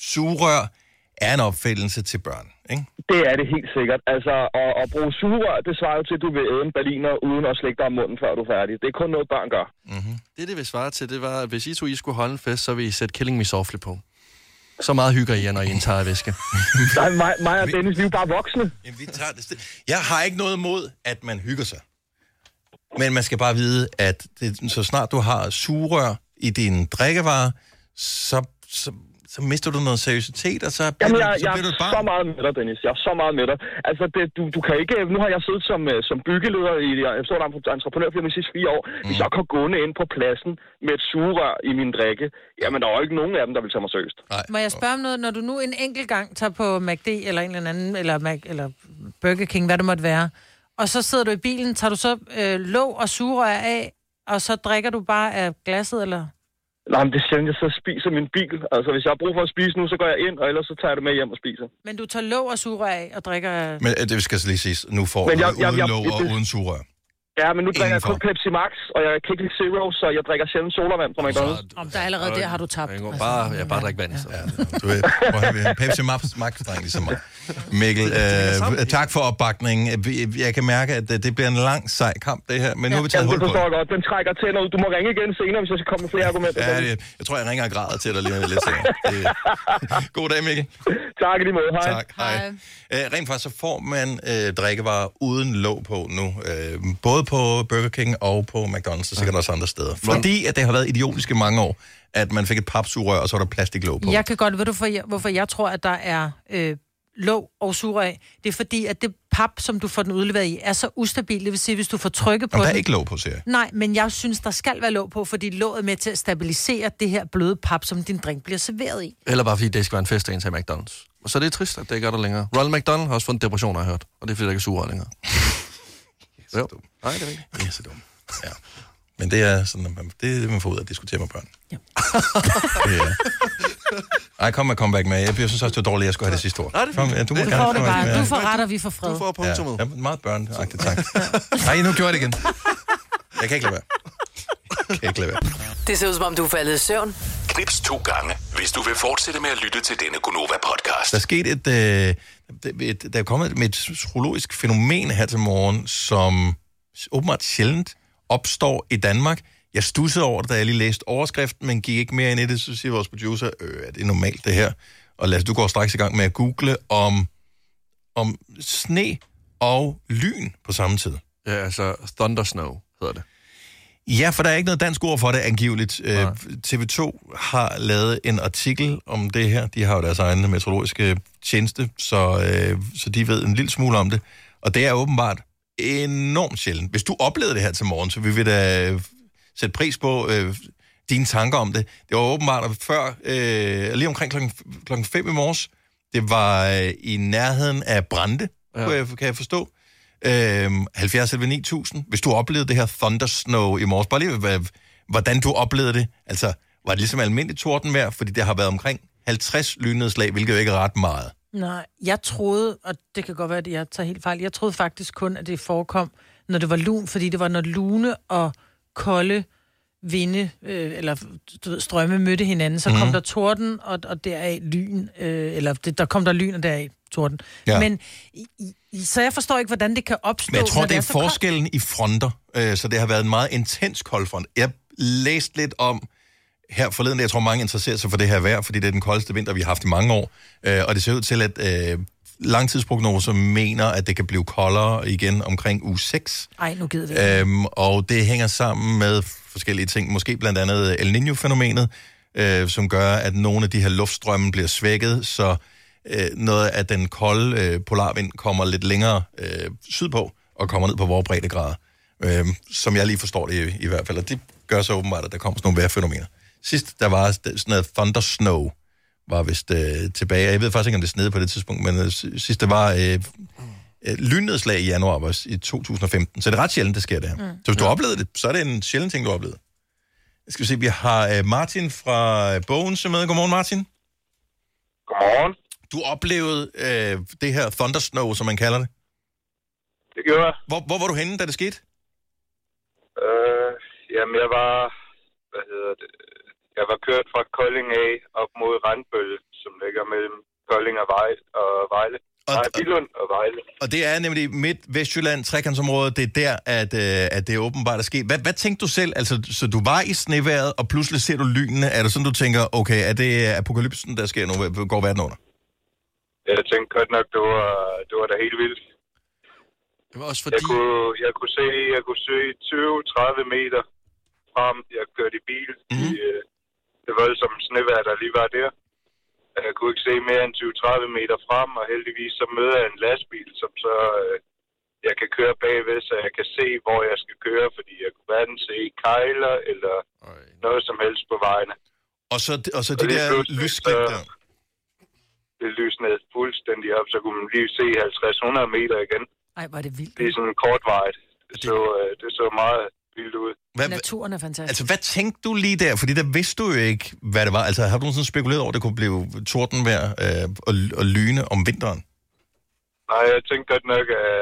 Sugerør er en opfældelse til børn, ikke? Det er det helt sikkert. Altså, at bruge sugerør, det svarer jo til, at du vil æde en berliner uden at slikke dig om munden, før du er færdig. Det er kun noget, børn gør. Mm-hmm. Det vil svare til, det var, at hvis I to I skulle holde en fest, så vil I sætte Killing Me Softly på. Så meget hygger I, når I indtager væske. Nej, mig og Dennis, vi er jo bare voksne. Jamen, vi tager det Jeg har ikke noget imod, at man hygger sig. Men man skal bare vide, at det, så snart du har sugerør i din drikkevarer, så mister du noget seriøsitet, og så bliver du et barn. Jeg er så meget med dig, Dennis. Jeg er så meget med dig. Altså, du kan ikke... Nu har jeg siddet som byggeleder i et stort entreprenørfirma de sidste 4 år. Hvis jeg kan gå ind på pladsen med et sugerør i min drikke, jamen, der er jo ikke nogen af dem, der vil tage mig seriøst. Nej. Må jeg spørge om noget? Når du nu en enkelt gang tager på McD eller en eller anden, eller Mac, eller Burger King, hvad det måtte være, og så sidder du i bilen, tager du så låg og sugerør af, og så drikker du bare af glasset, eller...? Nej, men det er sjældent, jeg så spiser min bil. Altså, hvis jeg har brug for at spise nu, så går jeg ind, og ellers så tager jeg det med hjem og spiser. Men du tager låg og sugerør af og drikker... Men det skal så lige siges, nu får du uden låg og uden sugerør. Ja, men nu drikker jeg kun Pepsi Max, og jeg kan ikke lide Zero, så jeg drikker sjældent sodavand fra McDonald's. Om der allerede der har du tabt. Bare drik vand i så. Pepsi Max drikker lige så meget. Mikkel, tak for opbakningen. Jeg kan mærke, at det bliver en lang, sej kamp, det her. Men nu har vi taget hul på det. Den trækker tænder ud. Du må ringe igen senere, hvis jeg skal komme med flere argumenter. Ja, jeg tror, jeg ringer og græder til dig lige med lidt senere. God dag, Mikkel. Tak i lige måde. Hej. Tak, hej. Rent faktisk, så får man drikkevarer uden låg på nu. Både på Burger King og på McDonald's, og sikkert også andre steder. Fordi at det har været idiotiske mange år, at man fik et papsugerør, og så var der plastiklåg på. Jeg kan godt ved du, hvorfor jeg tror, at der er låg og sugerør. Det er fordi, at det pap, som du får den udleveret i, er så ustabil. Det vil sige, hvis du får trykket på den... Og der er ikke låg på, siger jeg. Nej, men jeg synes, der skal være låg på, fordi låget er med til at stabilisere det her bløde pap, som din drink bliver serveret i. Eller bare fordi, det skal være en fest, der til McDonald's. Og så er det trist, at det ikke er der længere. Ronald McDonald har også fået en depression, har jeg hørt. Og det er fordi, der ikke er sugerør længere. Jo. Nej, det er ikke. Det er så dumt. Ja. Men det er sådan, man får ud af at diskutere med børn. Ja. Ej, kom med comeback med. Jeg synes også, det var dårligt, at jeg skulle have det sidste ord. Nej, det er du får det bare. Du får ret, og vi får fred. Du får punktum ud. Ja, meget børneagtigt, tak. Nej, nu gjorde jeg det igen. Jeg kan ikke lade være. Det ser ud som om, du er faldet i søvn. Knips 2 gange, hvis du vil fortsætte med at lytte til denne Gonova-podcast. Der er sket der er kommet med et sociologisk fænomen her til morgen, som åbenbart sjældent opstår i Danmark. Jeg stussede over det, da jeg lige læste overskriften, men gik ikke mere ind i det, så siger vores producer, er det normalt det her? Og Lasse, du går straks i gang med at google om sne og lyn på samme tid. Ja, altså thunder snow hedder det. Ja, for der er ikke noget dansk ord for det, angiveligt. TV2 har lavet en artikel om det her. De har jo deres egne meteorologiske tjeneste, så de ved en lille smule om det. Og det er åbenbart enormt sjældent. Hvis du oplevede det her til morgen, så vi vil da sætte pris på dine tanker om det. Det var åbenbart før, lige omkring klokken 5 i morges, det var i nærheden af Brande, kan jeg forstå. 70-9000. Hvis du oplevede det her thundersnow i morges, bare lige, hvordan du oplevede det. Altså, var det ligesom almindeligt tordenvejr? Fordi det har været omkring 50 lynnedslag, hvilket jo ikke er ret meget. Nej, jeg troede, og det kan godt være, at jeg tager helt fejl, jeg troede faktisk kun, at det forekom, når det var lun, fordi det var, når lune og kolde vinde, eller strømme mødte hinanden, så kom der torden, og deraf lyn, der kom der lyn, og deraf torden. Ja. Men, så jeg forstår ikke, hvordan det kan opstå. Men jeg tror, det er forskellen i fronter, så det har været en meget intens koldfront. Jeg læste lidt om her forleden, jeg tror, mange interesserer sig for det her vejr, fordi det er den koldeste vinter, vi har haft i mange år, og det ser ud til, at langtidsprognoser mener, at det kan blive koldere igen omkring uge 6. Ej, nu gider det. Og det hænger sammen med forskellige ting, måske blandt andet El Niño-fænomenet, som gør, at nogle af de her luftstrømme bliver svækket, så noget af den kolde polarvind kommer lidt længere sydpå og kommer ned på vores breddegrader. Som jeg lige forstår det i hvert fald, og det gør så åbenbart, at der kommer sådan nogle vejrfænomener. Sidst, der var sådan noget thundersnow, var vist tilbage. Jeg ved faktisk ikke, om det snede på det tidspunkt, men sidst der var lynnedslag i januar i 2015. Så det er ret sjældent, det sker det her. Så hvis du oplevede det, så er det en sjældent ting, du oplevede. Skal vi se, vi har Martin fra Bogense med. Godmorgen, Martin. Godmorgen. Du oplevede det her thundersnow, som man kalder det. Det gjorde jeg. Hvor var du henne, da det skete? Jamen, jeg var... Hvad hedder det? Jeg var kørt fra Kolding af op mod Randbølle, som ligger mellem Kolding og Vejle. Billund og Vejle. Og det er nemlig midt Vestjylland, trekantsområdet, det er der, at det er åbenbart er sket. Hvad tænkte du selv? Altså, så du var i snevejret, og pludselig ser du lynene. Er det sådan, du tænker, okay, er det apokalypsen, der sker nu? Går verden under? Jeg tænkte godt nok, det var da helt vildt. Det var også fordi... Jeg kunne se 20-30 meter frem. Jeg kørte i bil. Det var som snevejr, der lige var der. Jeg kunne ikke se mere end 20-30 meter frem, og heldigvis så møder jeg en lastbil, som så jeg kan køre bagved, så jeg kan se, hvor jeg skal køre, fordi jeg kunne hverken se kejler eller noget som helst på vejene. Og så de der lysglimt der? Det lysnede fuldstændig op, så kunne man lige se 50-100 meter igen. Ej, var det vildt. Det er sådan kortvarigt. Det så meget... Naturen er fantastisk. Altså, hvad tænkte du lige der? Fordi der vidste du jo ikke, hvad det var. Altså, har du sådan spekuleret over, at det kunne blive tordenvejr og lyne om vinteren? Nej, jeg tænkte godt nok, at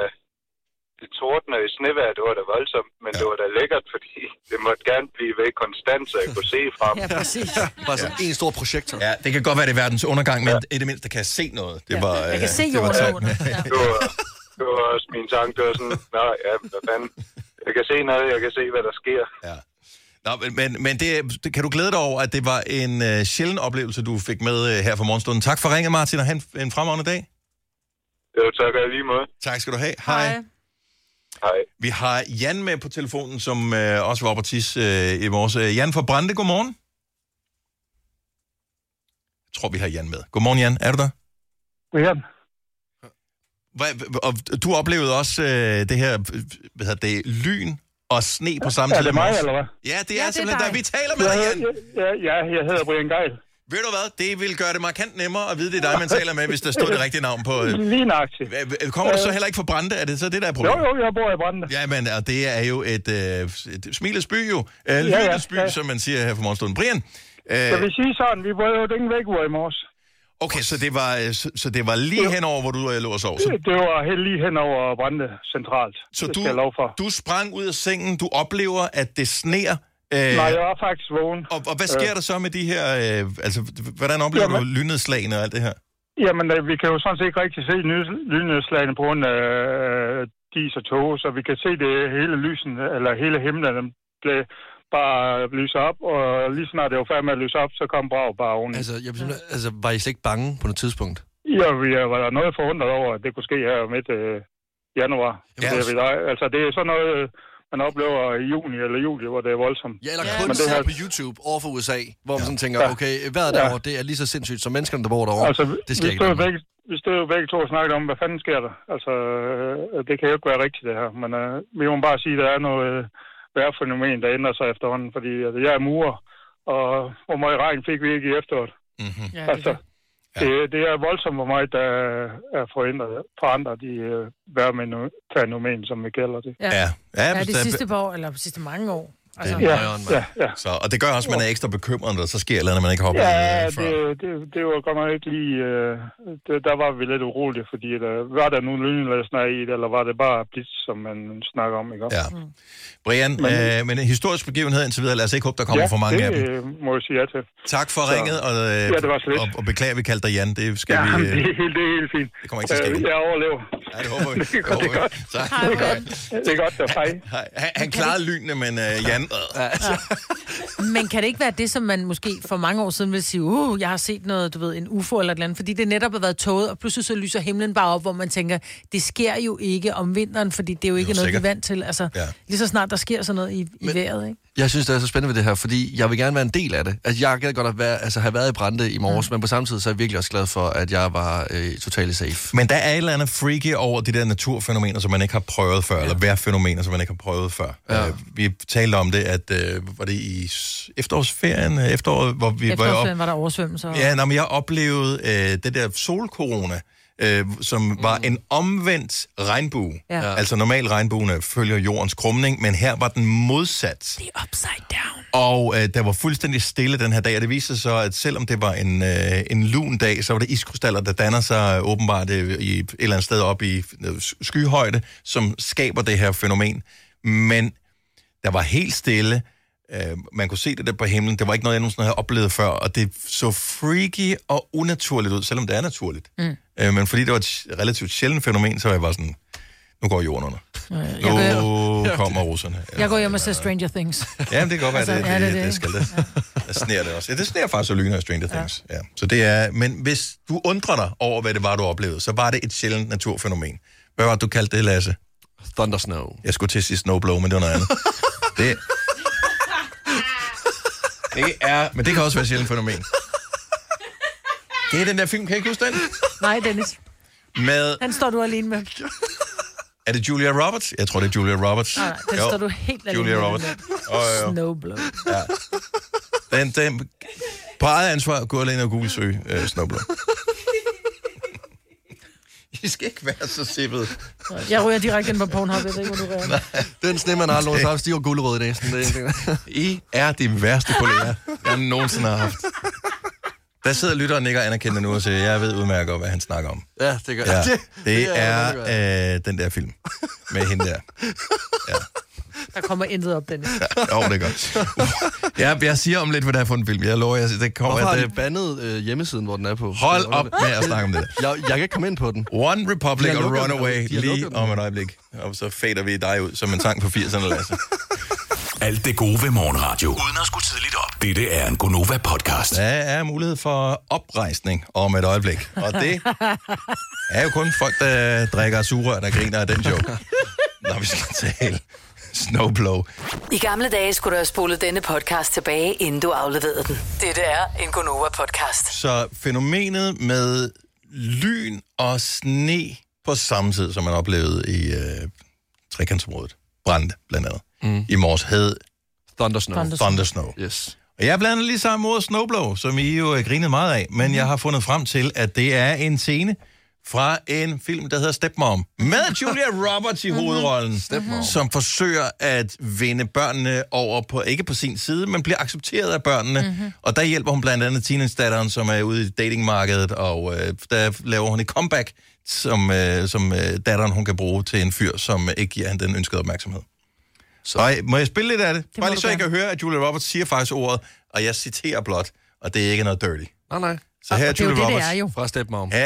det tordner i snevejr, det var da voldsomt, men det var da lækkert, fordi det måtte gerne blive væk konstant, så jeg kunne se frem. Ja, præcis. Bare sådan en stor projektor. Ja, det kan godt være, det er verdens undergang, men i det mindste kan jeg se noget. Det var, jeg kan se jorden. Det var også min tanke. Det var sådan, nej, ja, hvad fanden. Jeg kan se noget, jeg kan se, hvad der sker. Ja. Nå, men det kan du glæde dig over, at det var en sjælden oplevelse, du fik med her for morgenstunden. Tak for ringet, Martin, og have en fremragende dag. Jo, tak og lige måde. Tak skal du have. Hej. Vi har Jan med på telefonen, som også var oppe og tisse i morges. Jan fra Brande, godmorgen. Jeg tror, vi har Jan med. Godmorgen, Jan. Er du der? Ja. Og du oplevede også det her, hvad hedder det, lyn og sne på samme tid. Er det mig, eller hvad? Ja, det er simpelthen dig. Der. Vi taler med dig, Jan. Ja, jeg hedder Brian Geil. Ved du hvad? Det vil gøre det markant nemmere at vide, det er dig, man taler med, hvis der står det rigtige navn på... Lige nøjagtigt. Kommer du så heller ikke fra Brande? Er det så det, der er problemet? Jo, jeg bor i Brande. Jamen, og det er jo et smilets by jo. Lynets by, som man siger her for morgenstunden. Brian. Jeg vil sige sådan, vi var jo den væk, hvor i morges. Okay, så det var lige henover, hvor du lå og sov? Så... Det var lige henover Brande centralt. Så du sprang ud af sengen, du oplever, at det sneer? Nej, jeg var faktisk vågen. Og hvad sker der så med de her... altså, hvordan oplever du lynnedslagene og alt det her? Jamen, vi kan jo sådan set ikke rigtig se lynnedslagene på grund af dis og tåge, så vi kan se det hele lysen, eller hele himlen, den bare lyse op, og lige snart det var færdig med at lyse op, så kom braget bare oven. Altså, var I slet ikke bange på noget tidspunkt? Ja, jeg var noget forundret over, at det kunne ske her midt januar. Jamen, det er, altså, det er sådan noget, man oplever i juni eller juli, hvor det er voldsomt. Ja, eller kun ser her på YouTube over for USA, hvor man sådan tænker, okay, vejret derovre, det er lige så sindssygt som menneskerne, der bor derovre. Altså, det sker ikke. Vi stod jo begge to og snakkede om, hvad fanden sker der? Altså, det kan jo ikke være rigtigt, det her. Men vi må bare sige, at der er noget vejrfænomen, der ændrer sig efterhånden. Fordi altså, jeg er murer, og hvor meget regn fik vi ikke i efteråret. Mm-hmm. Ja, altså, det er voldsomt, hvor meget der er forandret de vejrfænomen, som vi kalder det. De sidste par år, eller de sidste mange år. Altså, så, og det gør også, at man er ekstra bekymret, og så sker eller andet, man ikke hopper det var godt nok ikke lige... der var vi lidt urolige, fordi var der nogle lynlæsner i det, eller var det bare blitz, som man snakker om, ikke? Ja. Brian, men en historisk begivenhed indtil videre, lad os ikke håbe, der kommer for mange af dem. Må jeg sige ja til. Tak for ringet, og beklager, vi kaldte dig Jan. Det skal vi... det er helt fint. Det kommer ikke til at ske. Jeg overlever. Ja, det håber vi. Det er godt, det er fejl. Han klarede lynene, men Jan... Men kan det ikke være det, som man måske for mange år siden vil sige, jeg har set noget, du ved, en UFO eller et eller andet, fordi det netop har været tåget, og pludselig så lyser himlen bare op, hvor man tænker, det sker jo ikke om vinteren, fordi det er jo ikke noget, vi er vant til. Altså, lige så snart der sker sådan noget i vejret, ikke? Jeg synes, det er så spændende ved det her, fordi jeg vil gerne være en del af det. Altså, jeg gad godt have været i Brande i morges, men på samme tid, så er jeg virkelig også glad for, at jeg var totalt safe. Men der er et eller andet freaky over de der naturfænomener, som man ikke har prøvet før, eller vejrfænomener, som man ikke har prøvet før. Ja. Vi talte om det, at var det i efteråret, hvor vi var der oversvømmelser. Ja, men jeg oplevede det der solcorona, som var en omvendt regnbue. Ja. Altså normalt regnbuene følger jordens krumning, men her var den modsat. Det er upside down. Og der var fuldstændig stille den her dag, og det viste sig så, at selvom det var en lun dag, så var det iskrystaller, der danner sig åbenbart i et eller andet sted op i skyhøjde, som skaber det her fænomen. Men der var helt stille. Man kunne se det der på himlen. Det var ikke noget, jeg nogensinde havde oplevet før. Og det så freaky og unaturligt ud, selvom det er naturligt. Mm. Men fordi det var et relativt sjældent fænomen, så var jeg bare sådan, nu går jorden under. Nu kommer russerne. Jeg går hjem og ser Stranger Things. Jamen, det kan godt være, at det skal det. Der sneer det også. Ja, det sneer faktisk og lyner i Stranger Things. Ja. Så det er, men hvis du undrer dig over, hvad det var, du oplevede, så var det et sjældent naturfænomen. Hvad var det, du kaldte det, Lasse? Thundersnow. Jeg skulle til at sige snowblow, men det var noget andet. Men det kan også være et sjældent fænomen. Det er den der film, kan I ikke huske den? Nej, Dennis. Han står du alene med. Er det Julia Roberts? Jeg tror, det er Julia Roberts. Nej, den står du helt alene Julia Roberts. Med. Snowblow. Ja. Den på eget ansvar, gå alene og Google-søg snowblow. I skal ikke være så sippet. Jeg ryger direkte ind på Pornhub, det er ikke, hvor du rører. Den snemmer, der har lånt sig, stiger gulerød i næsen. I er de værste kolleger, jeg nogensinde har haft. Der sidder lytter og nikker anerkendende nu og siger, jeg ved udmærket, hvad han snakker om. Ja, det gør jeg. Det er den der film med hende der. Ja. Der kommer intet op, Dennis. Ja, det er godt. Jeg siger om lidt, hvad der er for en film. Jeg lover, det kommer... Hvorfor har du bandet hjemmesiden, hvor den er på? Hold op med at snakke om det. Jeg kan ikke komme ind på den. One Republic og Runaway lige om et øjeblik. Og så fader vi dig ud som en tank på 80'erne, Lasse. Alt det gode ved morgenradio. Uden at skulle tidligt op. Dette er en Gonova-podcast. Der er mulighed for oprejsning om et øjeblik. Og det er jo kun folk, der drikker surrør, der griner af den joke. Når vi skal tale... Snowblow. I gamle dage skulle du have spolet denne podcast tilbage, inden du afleverede den. Dette er en Gonova-podcast. Så fænomenet med lyn og sne på samme tid, som man oplevede i trekantsområdet, Brande blandt andet, i morges, hed Thundersnow. Yes. Og jeg blander lige sammen ordet Snowblow, som I jo grinede meget af, men jeg har fundet frem til, at det er en scene fra en film, der hedder Stepmom, med Julia Roberts i hovedrollen, som forsøger at vinde børnene over på, ikke på sin side, men bliver accepteret af børnene. Og der hjælper hun blandt andet teenage-datteren, som er ude i datingmarkedet, og der laver hun et comeback, som datteren hun kan bruge til en fyr, som ikke giver hende den ønskede opmærksomhed. Så må jeg spille lidt af det? Bare lige så jeg kan høre, at Julia Roberts siger faktisk ordet, og jeg citerer blot, og det er ikke noget dirty. Nej. Så her er Julia Roberts fra Stepmom. Ja,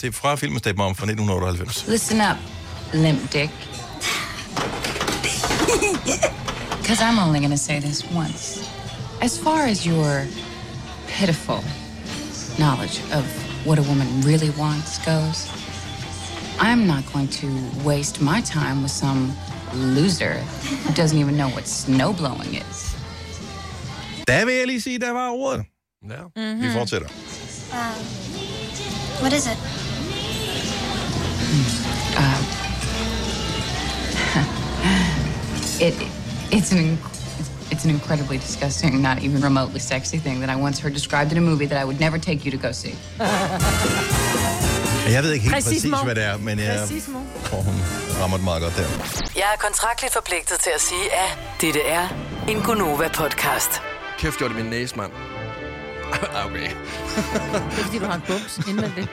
det er fra filmen Stepmom fra 1998. Listen up, limp dick. Because I'm only going to say this once. As far as your pitiful knowledge of what a woman really wants goes, I'm not going to waste my time with some loser who doesn't even know what snowblowing is. Der vil jeg lige sige, der var ordet. Ja, mm-hmm. Vi fortsætter. What is it? It's an incredibly disgusting, not even remotely sexy thing that I once heard described in a movie that I would never take you to go see. Jeg ved ikke helt præcis hvad det er, men jeg rammer det meget godt der. Jeg er kontraktligt forpligtet til at sige, at dette er en Gonova-podcast. Kæft, gjorde det min næse, mand. Okay. Det er fordi, du har en bums indvendt det.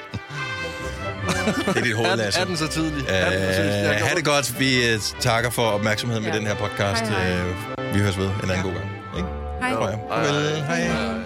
Det er dit hoved, Lasse. Er den så tidlig? Ha' det godt. Vi takker for opmærksomheden med den her podcast. Hej. Vi høres ved en anden god gang. Ikke? Hej. Hej.